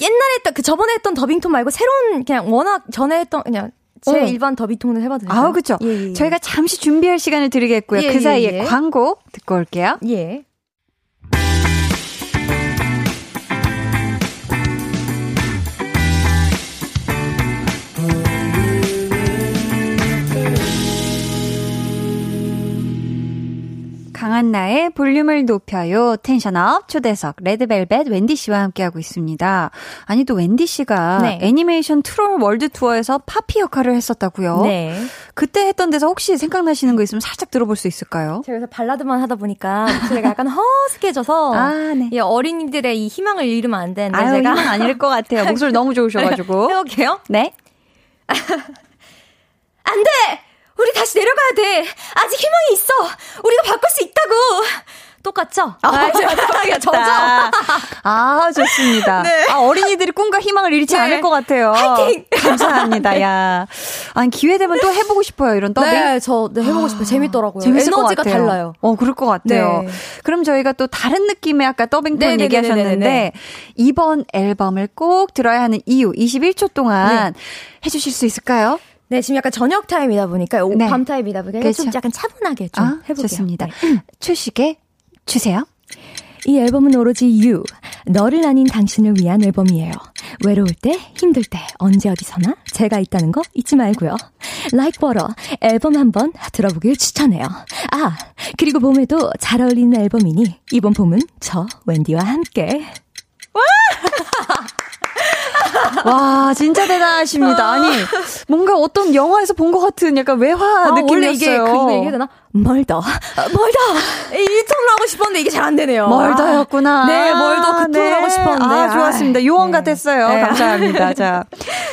옛날에 했던 그 저번에 했던 더빙톤 말고 새로운 그냥 워낙 전에 했던 그냥 제 일반 더빙톤을 해봐도 돼요. 아, 그렇죠. 예, 예. 저희가 잠시 준비할 시간을 드리겠고요. 그 사이에 광고 듣고 올게요. 예. 강한나의 볼륨을 높여요. 텐션업 초대석 레드벨벳 웬디 씨와 함께하고 있습니다. 아니 또 웬디 씨가 네. 애니메이션 트롤 월드 투어에서 파피 역할을 했었다고요. 네. 그때 했던 데서 혹시 생각나시는 거 있으면 살짝 들어볼 수 있을까요? 제가 그래서 발라드만 하다 보니까 목소리가 약간 허스케져서 아, 네. 이 어린이들의 이 희망을 잃으면 안 되는데 아유, 제가 희망 아닐 것 같아요. 목소리 너무 좋으셔가지고. 해볼게요. 네. 안 돼! 우리 다시 내려가야 돼. 아직 희망이 있어. 우리가 바꿀 수 있다고. 똑같죠? 아, 점점. 아, 좋습니다. 네. 아, 어린이들이 꿈과 희망을 잃지 않을 것 같아요. 화이팅! 감사합니다. 네. 야, 아니 기회 되면 또 해보고 싶어요. 이런 더빙. 네, 저 해보고 싶어요. 재밌더라고요. 재밌을 에너지가 것 같아요. 달라요. 그럴 것 같아요. 네. 그럼 저희가 또 다른 느낌의 아까 더빙톤 네네네네네. 얘기하셨는데 이번 앨범을 꼭 들어야 하는 이유 21초 동안 네. 해주실 수 있을까요? 네, 지금 약간 저녁 타임이다 보니까, 네. 밤 타임이다 보니까, 그렇죠. 좀 약간 차분하게 좀 해볼게요. 좋습니다. 네. 초식에 주세요. 이 앨범은 오로지 You, 너를 아닌 당신을 위한 앨범이에요. 외로울 때, 힘들 때, 언제 어디서나 제가 있다는 거 잊지 말고요. Like Water, 앨범 한번 들어보길 추천해요. 아, 그리고 봄에도 잘 어울리는 앨범이니, 이번 봄은 저, 웬디와 함께. 와! 와, 진짜 대단하십니다. 아니, 뭔가 어떤 영화에서 본 것 같은 약간 외화 느낌이었어요. 원래 이게 그 얘기 해야 되나? 멀더. 이 톤으로 하고 싶었는데 이게 잘 안 되네요. 멀더였구나. 네, 멀더 그 톤으로 하고 싶었는데. 아, 좋았습니다. 요원 같았어요. 네. 감사합니다. 자,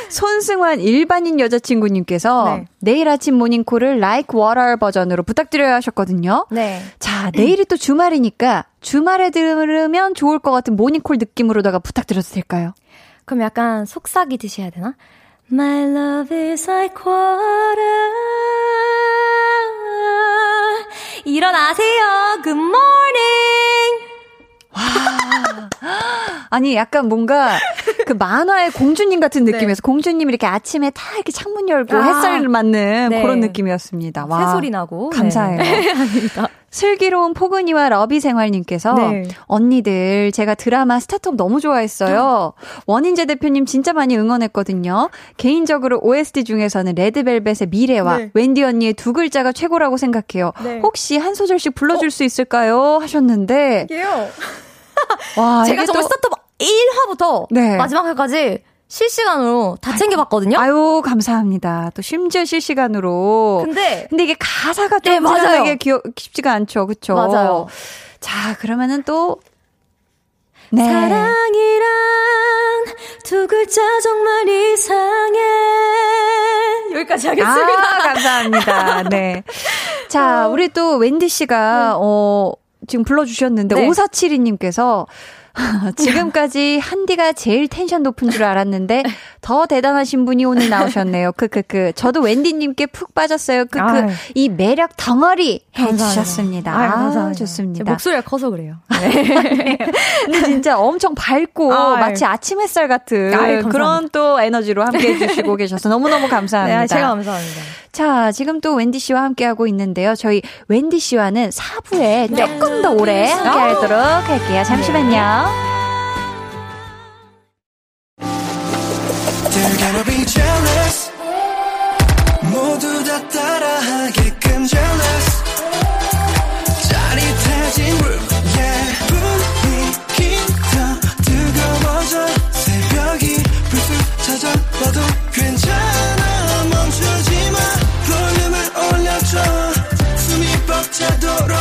손승환 일반인 여자친구님께서 네. 내일 아침 모닝콜을 Like Water 버전으로 부탁드려야 하셨거든요. 네. 자, 내일이 또 주말이니까 주말에 들으면 좋을 것 같은 모닝콜 느낌으로다가 부탁드려도 될까요? 그럼 약간 속삭이듯이 해야 되나? My love is like water. 일어나세요. Good morning. 와. 아니, 약간 뭔가 그 만화의 공주님 같은 느낌에서 네. 공주님이 이렇게 아침에 다 이렇게 창문 열고 햇살을 맞는 네. 그런 느낌이었습니다. 와, 새소리 나고. 감사해요. 네. 아닙니다. 슬기로운 포근이와 러비 생활님께서 네. 언니들 제가 드라마 스타트업 너무 좋아했어요. 원인재 대표님 진짜 많이 응원했거든요. 개인적으로 OST 중에서는 레드벨벳의 미래와 네. 웬디 언니의 두 글자가 최고라고 생각해요. 네. 혹시 한 소절씩 불러줄 수 있을까요? 하셨는데 예요. 와, 제가 정말 스타트업 1화부터 네. 마지막 화까지 실시간으로 다 챙겨봤거든요. 아유, 감사합니다. 또 심지어 실시간으로. 근데 이게 가사가 좀 네, 쉽지가 않죠. 그렇죠? 맞아요. 자, 그러면은 또 네. 사랑이란 두 글자 정말 이상해. 여기까지 하겠습니다. 아, 감사합니다. 네. 자, 우리 또 웬디 씨가 지금 불러주셨는데 네. 5472님께서 지금까지 한디가 제일 텐션 높은 줄 알았는데 더 대단하신 분이 오늘 나오셨네요. 크크크. 저도 웬디님께 푹 빠졌어요. 크크. 이 매력 덩어리 해주셨습니다. 아유, 감사합니다. 아, 좋습니다. 목소리가 커서 그래요. 네. 근데 진짜 엄청 밝고 마치 아침 햇살 같은 그런 또 에너지로 함께해 주시고 계셔서 너무너무 감사합니다. 네, 제가 감사합니다. 자, 지금 또 웬디 씨와 함께하고 있는데요. 저희 웬디 씨와는 4부에 네. 조금 더 오래 함께하도록 할게요. 잠시만요. They're gonna be jealous. 모두 다 따라하게끔 jealous. 짜릿해진 room, yeah. 분위기 더 뜨거워져. 새벽이 불쑥 찾아와도 괜찮아. 멈추지 마. 볼륨을 올려줘. 숨이 벅차도록.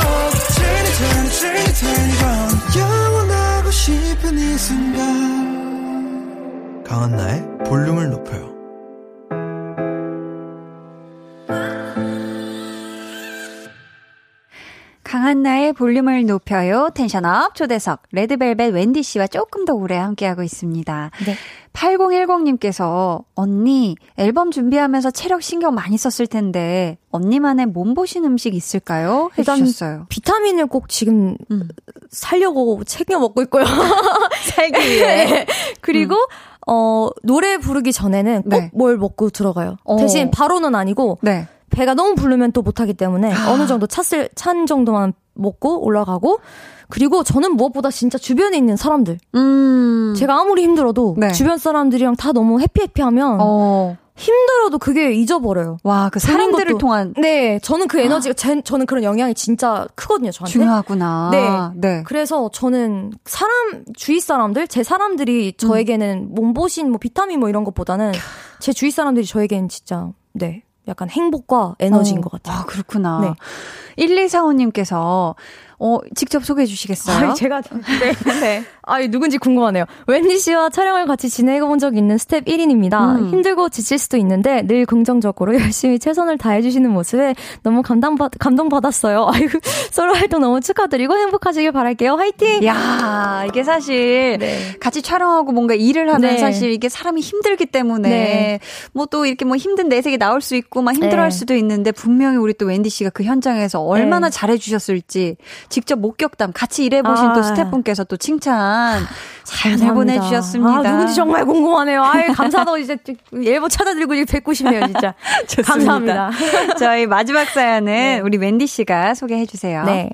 Turn it, turn it, turn it, turn it on. 영원한 싶은 이 순간 강한나의 볼륨을 높여요. 강한나의 볼륨을 높여요. 텐션업 초대석 레드벨벳 웬디 씨와 조금 더 오래 함께하고 있습니다. 네. 8010님께서 언니 앨범 준비하면서 체력 신경 많이 썼을 텐데 언니만의 몸보신 음식 있을까요? 해주셨어요. 비타민을 꼭 지금 살려고 챙겨 먹고 있고요. 살기 위해. 그리고 노래 부르기 전에는 꼭 뭘 먹고 들어가요. 대신 바로는 아니고 네. 배가 너무 부르면 또 못하기 때문에 어느 정도 찬 정도만 먹고 올라가고 그리고 저는 무엇보다 진짜 주변에 있는 사람들 제가 아무리 힘들어도 네. 주변 사람들이랑 다 너무 해피해피하면 힘들어도 그게 잊어버려요. 와, 그 사람들을 통한 네, 저는 그 에너지가 저는 그런 영향이 진짜 크거든요. 저한테 중요하구나. 네, 네. 그래서 저는 주위 사람들, 제 사람들이 저에게는 몸보신, 뭐 비타민 뭐 이런 것보다는 제 주위 사람들이 저에게는 진짜 네. 약간 행복과 에너지인 것 같아요. 아, 그렇구나. 네. 1245님께서 직접 소개해 주시겠어요? 아니, 제가 네. 아니, 누군지 궁금하네요. 웬디 씨와 촬영을 같이 진행해본 적 있는 스텝 1인입니다. 힘들고 지칠 수도 있는데 늘 긍정적으로 열심히 최선을 다해주시는 모습에 너무 감동받았어요. 아유, 서로 활동 너무 축하드리고 행복하시길 바랄게요. 화이팅! 이야, 이게 사실 네. 같이 촬영하고 뭔가 일을 하면 네. 사실 이게 사람이 힘들기 때문에 네. 뭐 또 이렇게 뭐 힘든 내색이 나올 수 있고 막 힘들어할 네. 수도 있는데 분명히 우리 또 웬디 씨가 그 현장에서 얼마나 네. 잘해주셨을지 직접 목격담 같이 일해보신 또 스태프분께서 또 칭찬 사연을 보내주셨습니다. 아, 누군지 정말 궁금하네요. 아유, 감사하다고 이제 예보 찾아들고 뵙고 싶네요, 진짜. 감사합니다. 저희 마지막 사연은 네. 우리 웬디 씨가 소개해 주세요. 네.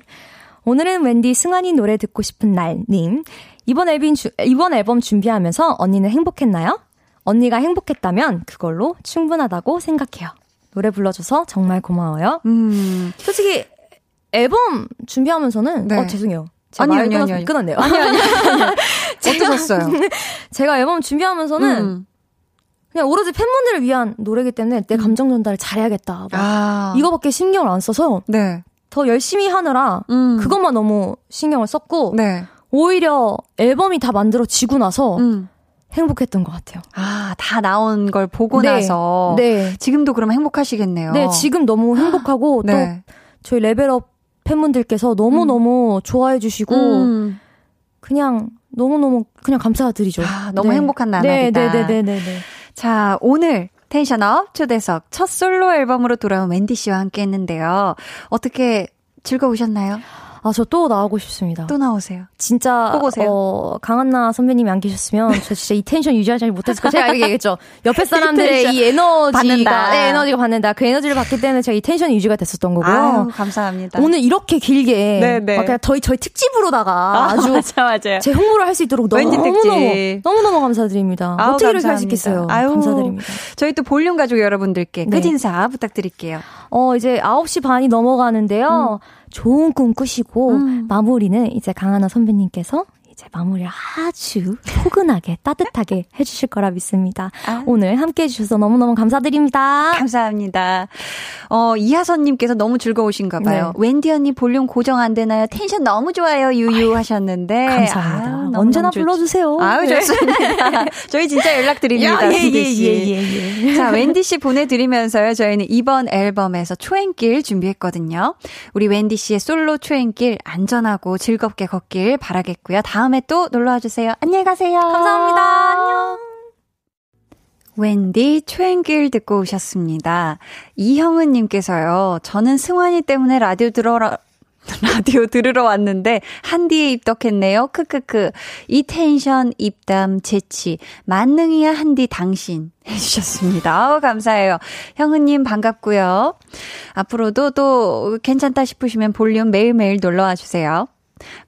오늘은 웬디 승환이 노래 듣고 싶은 날님. 이번 앨범 준비하면서 언니는 행복했나요? 언니가 행복했다면 그걸로 충분하다고 생각해요. 노래 불러줘서 정말 고마워요. 솔직히 앨범 준비하면서는 네. 죄송해요. 아니요. 끊었네요. 아니요. 어떠셨어요? 제가 앨범 준비하면서는 그냥 오로지 팬분들을 위한 노래이기 때문에 내 감정 전달을 잘해야겠다. 이거밖에 신경을 안 써서 네. 더 열심히 하느라 그것만 너무 신경을 썼고 네. 오히려 앨범이 다 만들어지고 나서 행복했던 것 같아요. 아, 다 나온 걸 보고 네. 나서 네. 지금도 그럼 행복하시겠네요. 네, 지금 너무 행복하고 네. 또 저희 레벨업 팬분들께서 너무너무 좋아해 주시고 그냥 너무너무 그냥 감사드리죠. 아, 너무 네. 행복한 나날이다. 네네네네네. 자, 오늘 텐션업 초대석 첫 솔로 앨범으로 돌아온 웬디 씨와 함께했는데요. 어떻게 즐거우셨나요? 아, 저 또 나오고 싶습니다. 또 나오세요. 진짜 꼭 오세요. 강한나 선배님이 안 계셨으면 저 진짜 이 텐션 유지하지 못했을 거예요. 제가 이렇게 얘기했죠. 옆에 사람들의 이 에너지가 받는다. 네, 에너지가 받는다. 그 에너지를 받기 때문에 제가 이 텐션 유지가 됐었던 거고요. 아유, 감사합니다. 오늘 이렇게 길게 막 그냥 저희 특집으로다가 아주 맞아. 제 홍보를 할 수 있도록 너무너무 감사드립니다. 아유, 어떻게 이렇게 할 수 있겠어요. 아유, 감사드립니다. 저희 또 볼륨 가족 여러분들께 끝인사 부탁드릴게요. 이제 9시 반이 넘어가는데요. 좋은 꿈 꾸시고 마무리는 이제 강하나 선배님께서 이제 마무리를 아주 포근하게 따뜻하게 해주실 거라 믿습니다. 아. 오늘 함께해 주셔서 너무너무 감사드립니다. 감사합니다. 이하선님께서 너무 즐거우신가 봐요. 네. 웬디 언니 볼륨 고정 안 되나요? 텐션 너무 좋아요. 유유 하셨는데. 감사합니다. 언제나 불러주세요. 아유, 좋습니다. 저희 진짜 연락드립니다. 웬디 씨. 자, 웬디 씨 보내드리면서요. 저희는 이번 앨범에서 초행길 준비했거든요. 우리 웬디 씨의 솔로 초행길 안전하고 즐겁게 걷길 바라겠고요. 다음에 또 놀러와 주세요. 안녕히 가세요. 감사합니다. 안녕. 웬디 초행길 듣고 오셨습니다. 이형은 님께서요. 저는 승환이 때문에 라디오 들으러 왔는데 한디에 입덕했네요. 크크크. 이 텐션, 입담, 재치. 만능이야 한디 당신. 해주셨습니다. 아우, 감사해요. 형은님 반갑고요. 앞으로도 또 괜찮다 싶으시면 볼륨 매일매일 놀러와 주세요.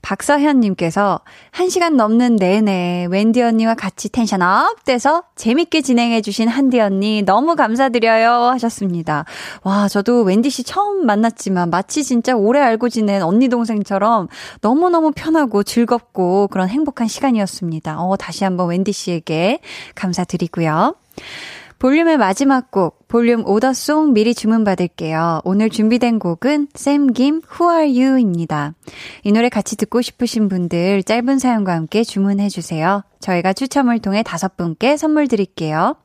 박서현님께서 1시간 넘는 내내 웬디 언니와 같이 텐션업 돼서 재밌게 진행해 주신 한디 언니 너무 감사드려요 하셨습니다. 와, 저도 웬디 씨 처음 만났지만 마치 진짜 오래 알고 지낸 언니 동생처럼 너무너무 편하고 즐겁고 그런 행복한 시간이었습니다. 다시 한번 웬디 씨에게 감사드리고요. 볼륨의 마지막 곡, 볼륨 오더송 미리 주문받을게요. 오늘 준비된 곡은 샘김 Who Are You입니다. 이 노래 같이 듣고 싶으신 분들 짧은 사연과 함께 주문해주세요. 저희가 추첨을 통해 5분께 선물 드릴게요.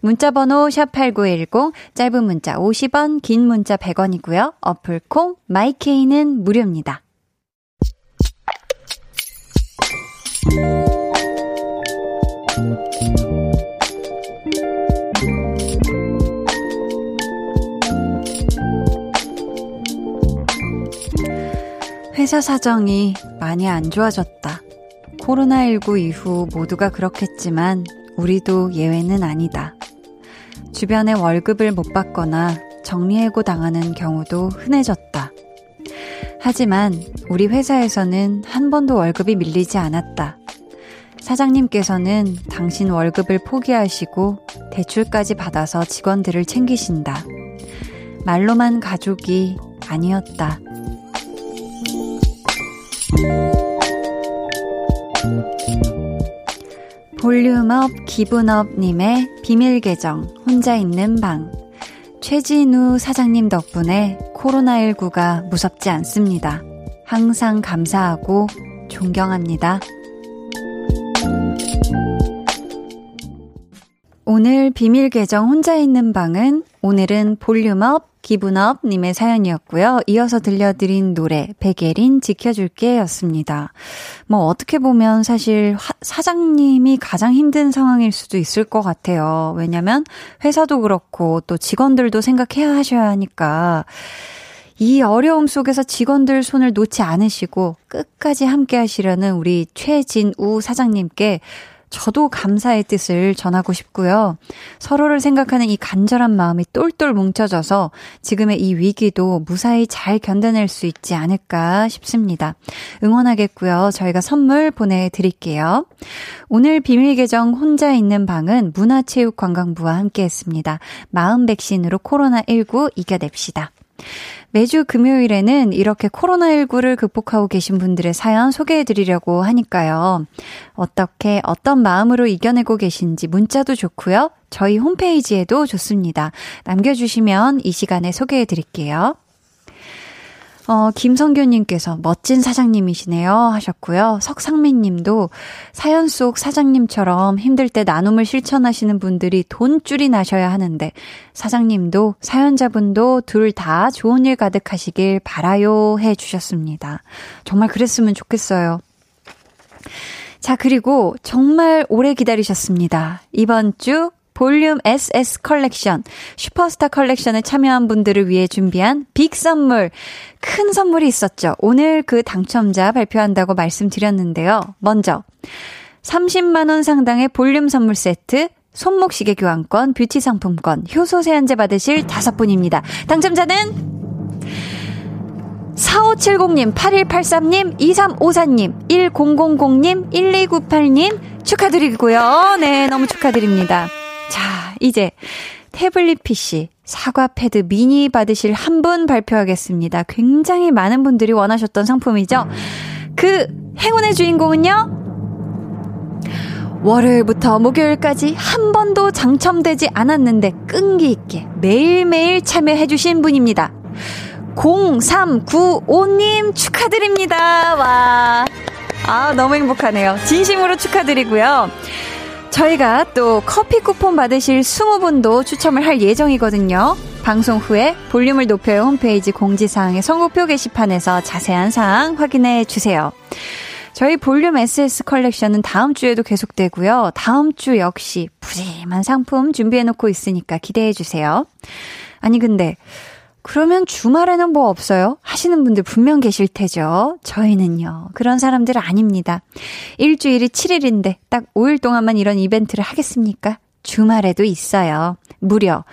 문자번호 샵8910, 짧은 문자 50원, 긴 문자 100원이고요. 어플콩, 마이케이는 무료입니다. 회사 사정이 많이 안 좋아졌다. 코로나19 이후 모두가 그렇겠지만 우리도 예외는 아니다. 주변에 월급을 못 받거나 정리해고 당하는 경우도 흔해졌다. 하지만 우리 회사에서는 한 번도 월급이 밀리지 않았다. 사장님께서는 당신 월급을 포기하시고 대출까지 받아서 직원들을 챙기신다. 말로만 가족이 아니었다. 볼륨업 기분업님의 비밀계정 혼자 있는 방. 최진우 사장님 덕분에 코로나19가 무섭지 않습니다. 항상 감사하고 존경합니다. 오늘 비밀계정 혼자 있는 방은 오늘은 볼륨업 기분업님의 사연이었고요. 이어서 들려드린 노래 백예린 지켜줄게 였습니다. 뭐 어떻게 보면 사실 사장님이 가장 힘든 상황일 수도 있을 것 같아요. 왜냐면 회사도 그렇고 또 직원들도 생각해야 하셔야 하니까 이 어려움 속에서 직원들 손을 놓지 않으시고 끝까지 함께 하시려는 우리 최진우 사장님께 저도 감사의 뜻을 전하고 싶고요. 서로를 생각하는 이 간절한 마음이 똘똘 뭉쳐져서 지금의 이 위기도 무사히 잘 견뎌낼 수 있지 않을까 싶습니다. 응원하겠고요. 저희가 선물 보내드릴게요. 오늘 비밀계정 혼자 있는 방은 문화체육관광부와 함께했습니다. 마음 백신으로 코로나19 이겨냅시다. 매주 금요일에는 이렇게 코로나19를 극복하고 계신 분들의 사연 소개해드리려고 하니까요. 어떻게 어떤 마음으로 이겨내고 계신지 문자도 좋고요. 저희 홈페이지에도 좋습니다. 남겨주시면 이 시간에 소개해드릴게요. 김성규님께서 멋진 사장님이시네요 하셨고요. 석상민님도 사연 속 사장님처럼 힘들 때 나눔을 실천하시는 분들이 돈줄이 나셔야 하는데 사장님도 사연자분도 둘 다 좋은 일 가득하시길 바라요 해주셨습니다. 정말 그랬으면 좋겠어요. 자, 그리고 정말 오래 기다리셨습니다. 이번 주 볼륨 SS 컬렉션, 슈퍼스타 컬렉션에 참여한 분들을 위해 준비한 빅 선물, 큰 선물이 있었죠. 오늘 그 당첨자 발표한다고 말씀드렸는데요. 먼저 30만원 상당의 볼륨 선물 세트, 손목시계 교환권, 뷰티 상품권, 효소 세안제 받으실 5분입니다. 당첨자는 4570님, 8183님, 2354님, 1000님, 1298님 축하드리고요. 네, 너무 축하드립니다. 자, 이제 태블릿 PC, 사과 패드 미니 받으실 한 분 발표하겠습니다. 굉장히 많은 분들이 원하셨던 상품이죠. 그 행운의 주인공은요, 월요일부터 목요일까지 한 번도 당첨되지 않았는데 끈기 있게 매일매일 참여해주신 분입니다. 0395님 축하드립니다. 와, 아, 너무 행복하네요. 진심으로 축하드리고요. 저희가 또 커피 쿠폰 받으실 20분도 추첨을 할 예정이거든요. 방송 후에 볼륨을 높여요 홈페이지 공지사항의 선고표 게시판에서 자세한 사항 확인해 주세요. 저희 볼륨 SS 컬렉션은 다음 주에도 계속되고요. 다음 주 역시 푸짐한 상품 준비해놓고 있으니까 기대해주세요. 아니 근데 그러면 주말에는 뭐 없어요? 하시는 분들 분명 계실 테죠. 저희는요, 그런 사람들 아닙니다. 일주일이 7일인데 딱 5일 동안만 이런 이벤트를 하겠습니까? 주말에도 있어요. 무려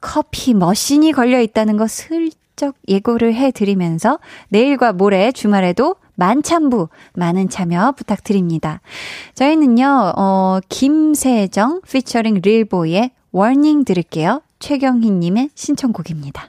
커피 머신이 걸려있다는 거 슬쩍 예고를 해드리면서 내일과 모레 주말에도 만찬부 많은 참여 부탁드립니다. 저희는요, 김세정 피처링 릴보이의 워닝 들을게요. 최경희님의 신청곡입니다.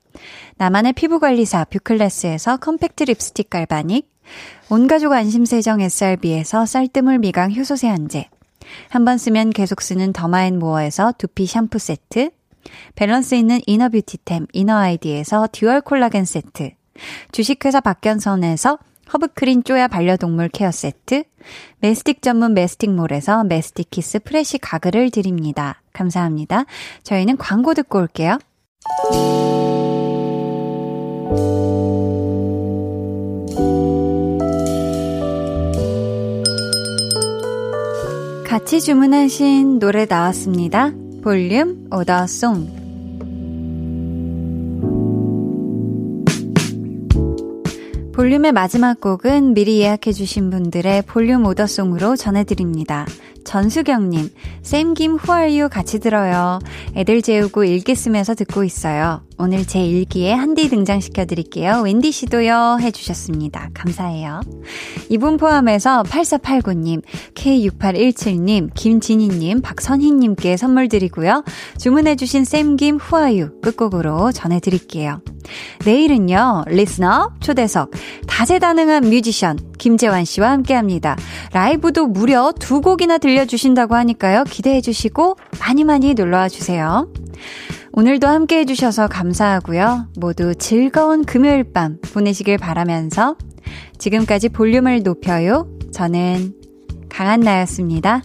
나만의 피부관리사 뷰클래스에서 컴팩트 립스틱 갈바닉, 온가족 안심세정 SRB에서 쌀뜨물 미강 효소 세안제, 한번 쓰면 계속 쓰는 더마앤모어에서 두피 샴푸 세트, 밸런스 있는 이너 뷰티템 이너 아이디에서 듀얼 콜라겐 세트, 주식회사 박견선에서 허브크린 쪼야 반려동물 케어 세트, 메스틱 전문 메스틱몰에서 메스틱키스 프레쉬 가글을 드립니다. 감사합니다. 저희는 광고 듣고 올게요. 같이 주문하신 노래 나왔습니다. 볼륨 오더송. 볼륨의 마지막 곡은 미리 예약해주신 분들의 볼륨 오더송으로 전해드립니다. 전수경님, 쌤김 후아유 같이 들어요. 애들 재우고 일기 쓰면서 듣고 있어요. 오늘 제 일기에 한디 등장시켜드릴게요. 웬디씨도요 해주셨습니다. 감사해요. 이분 포함해서 8489님, K6817님, 김진희님, 박선희님께 선물 드리고요. 주문해주신 쌤김 후아유 끝곡으로 전해드릴게요. 내일은요, 리스너업 초대석 다재다능한 뮤지션 김재환씨와 함께합니다. 라이브도 무려 2곡이나 들려주신다고 하니까요. 기대해주시고 많이 많이 놀러와주세요. 오늘도 함께해 주셔서 감사하고요. 모두 즐거운 금요일 밤 보내시길 바라면서 지금까지 볼륨을 높여요. 저는 강한나였습니다.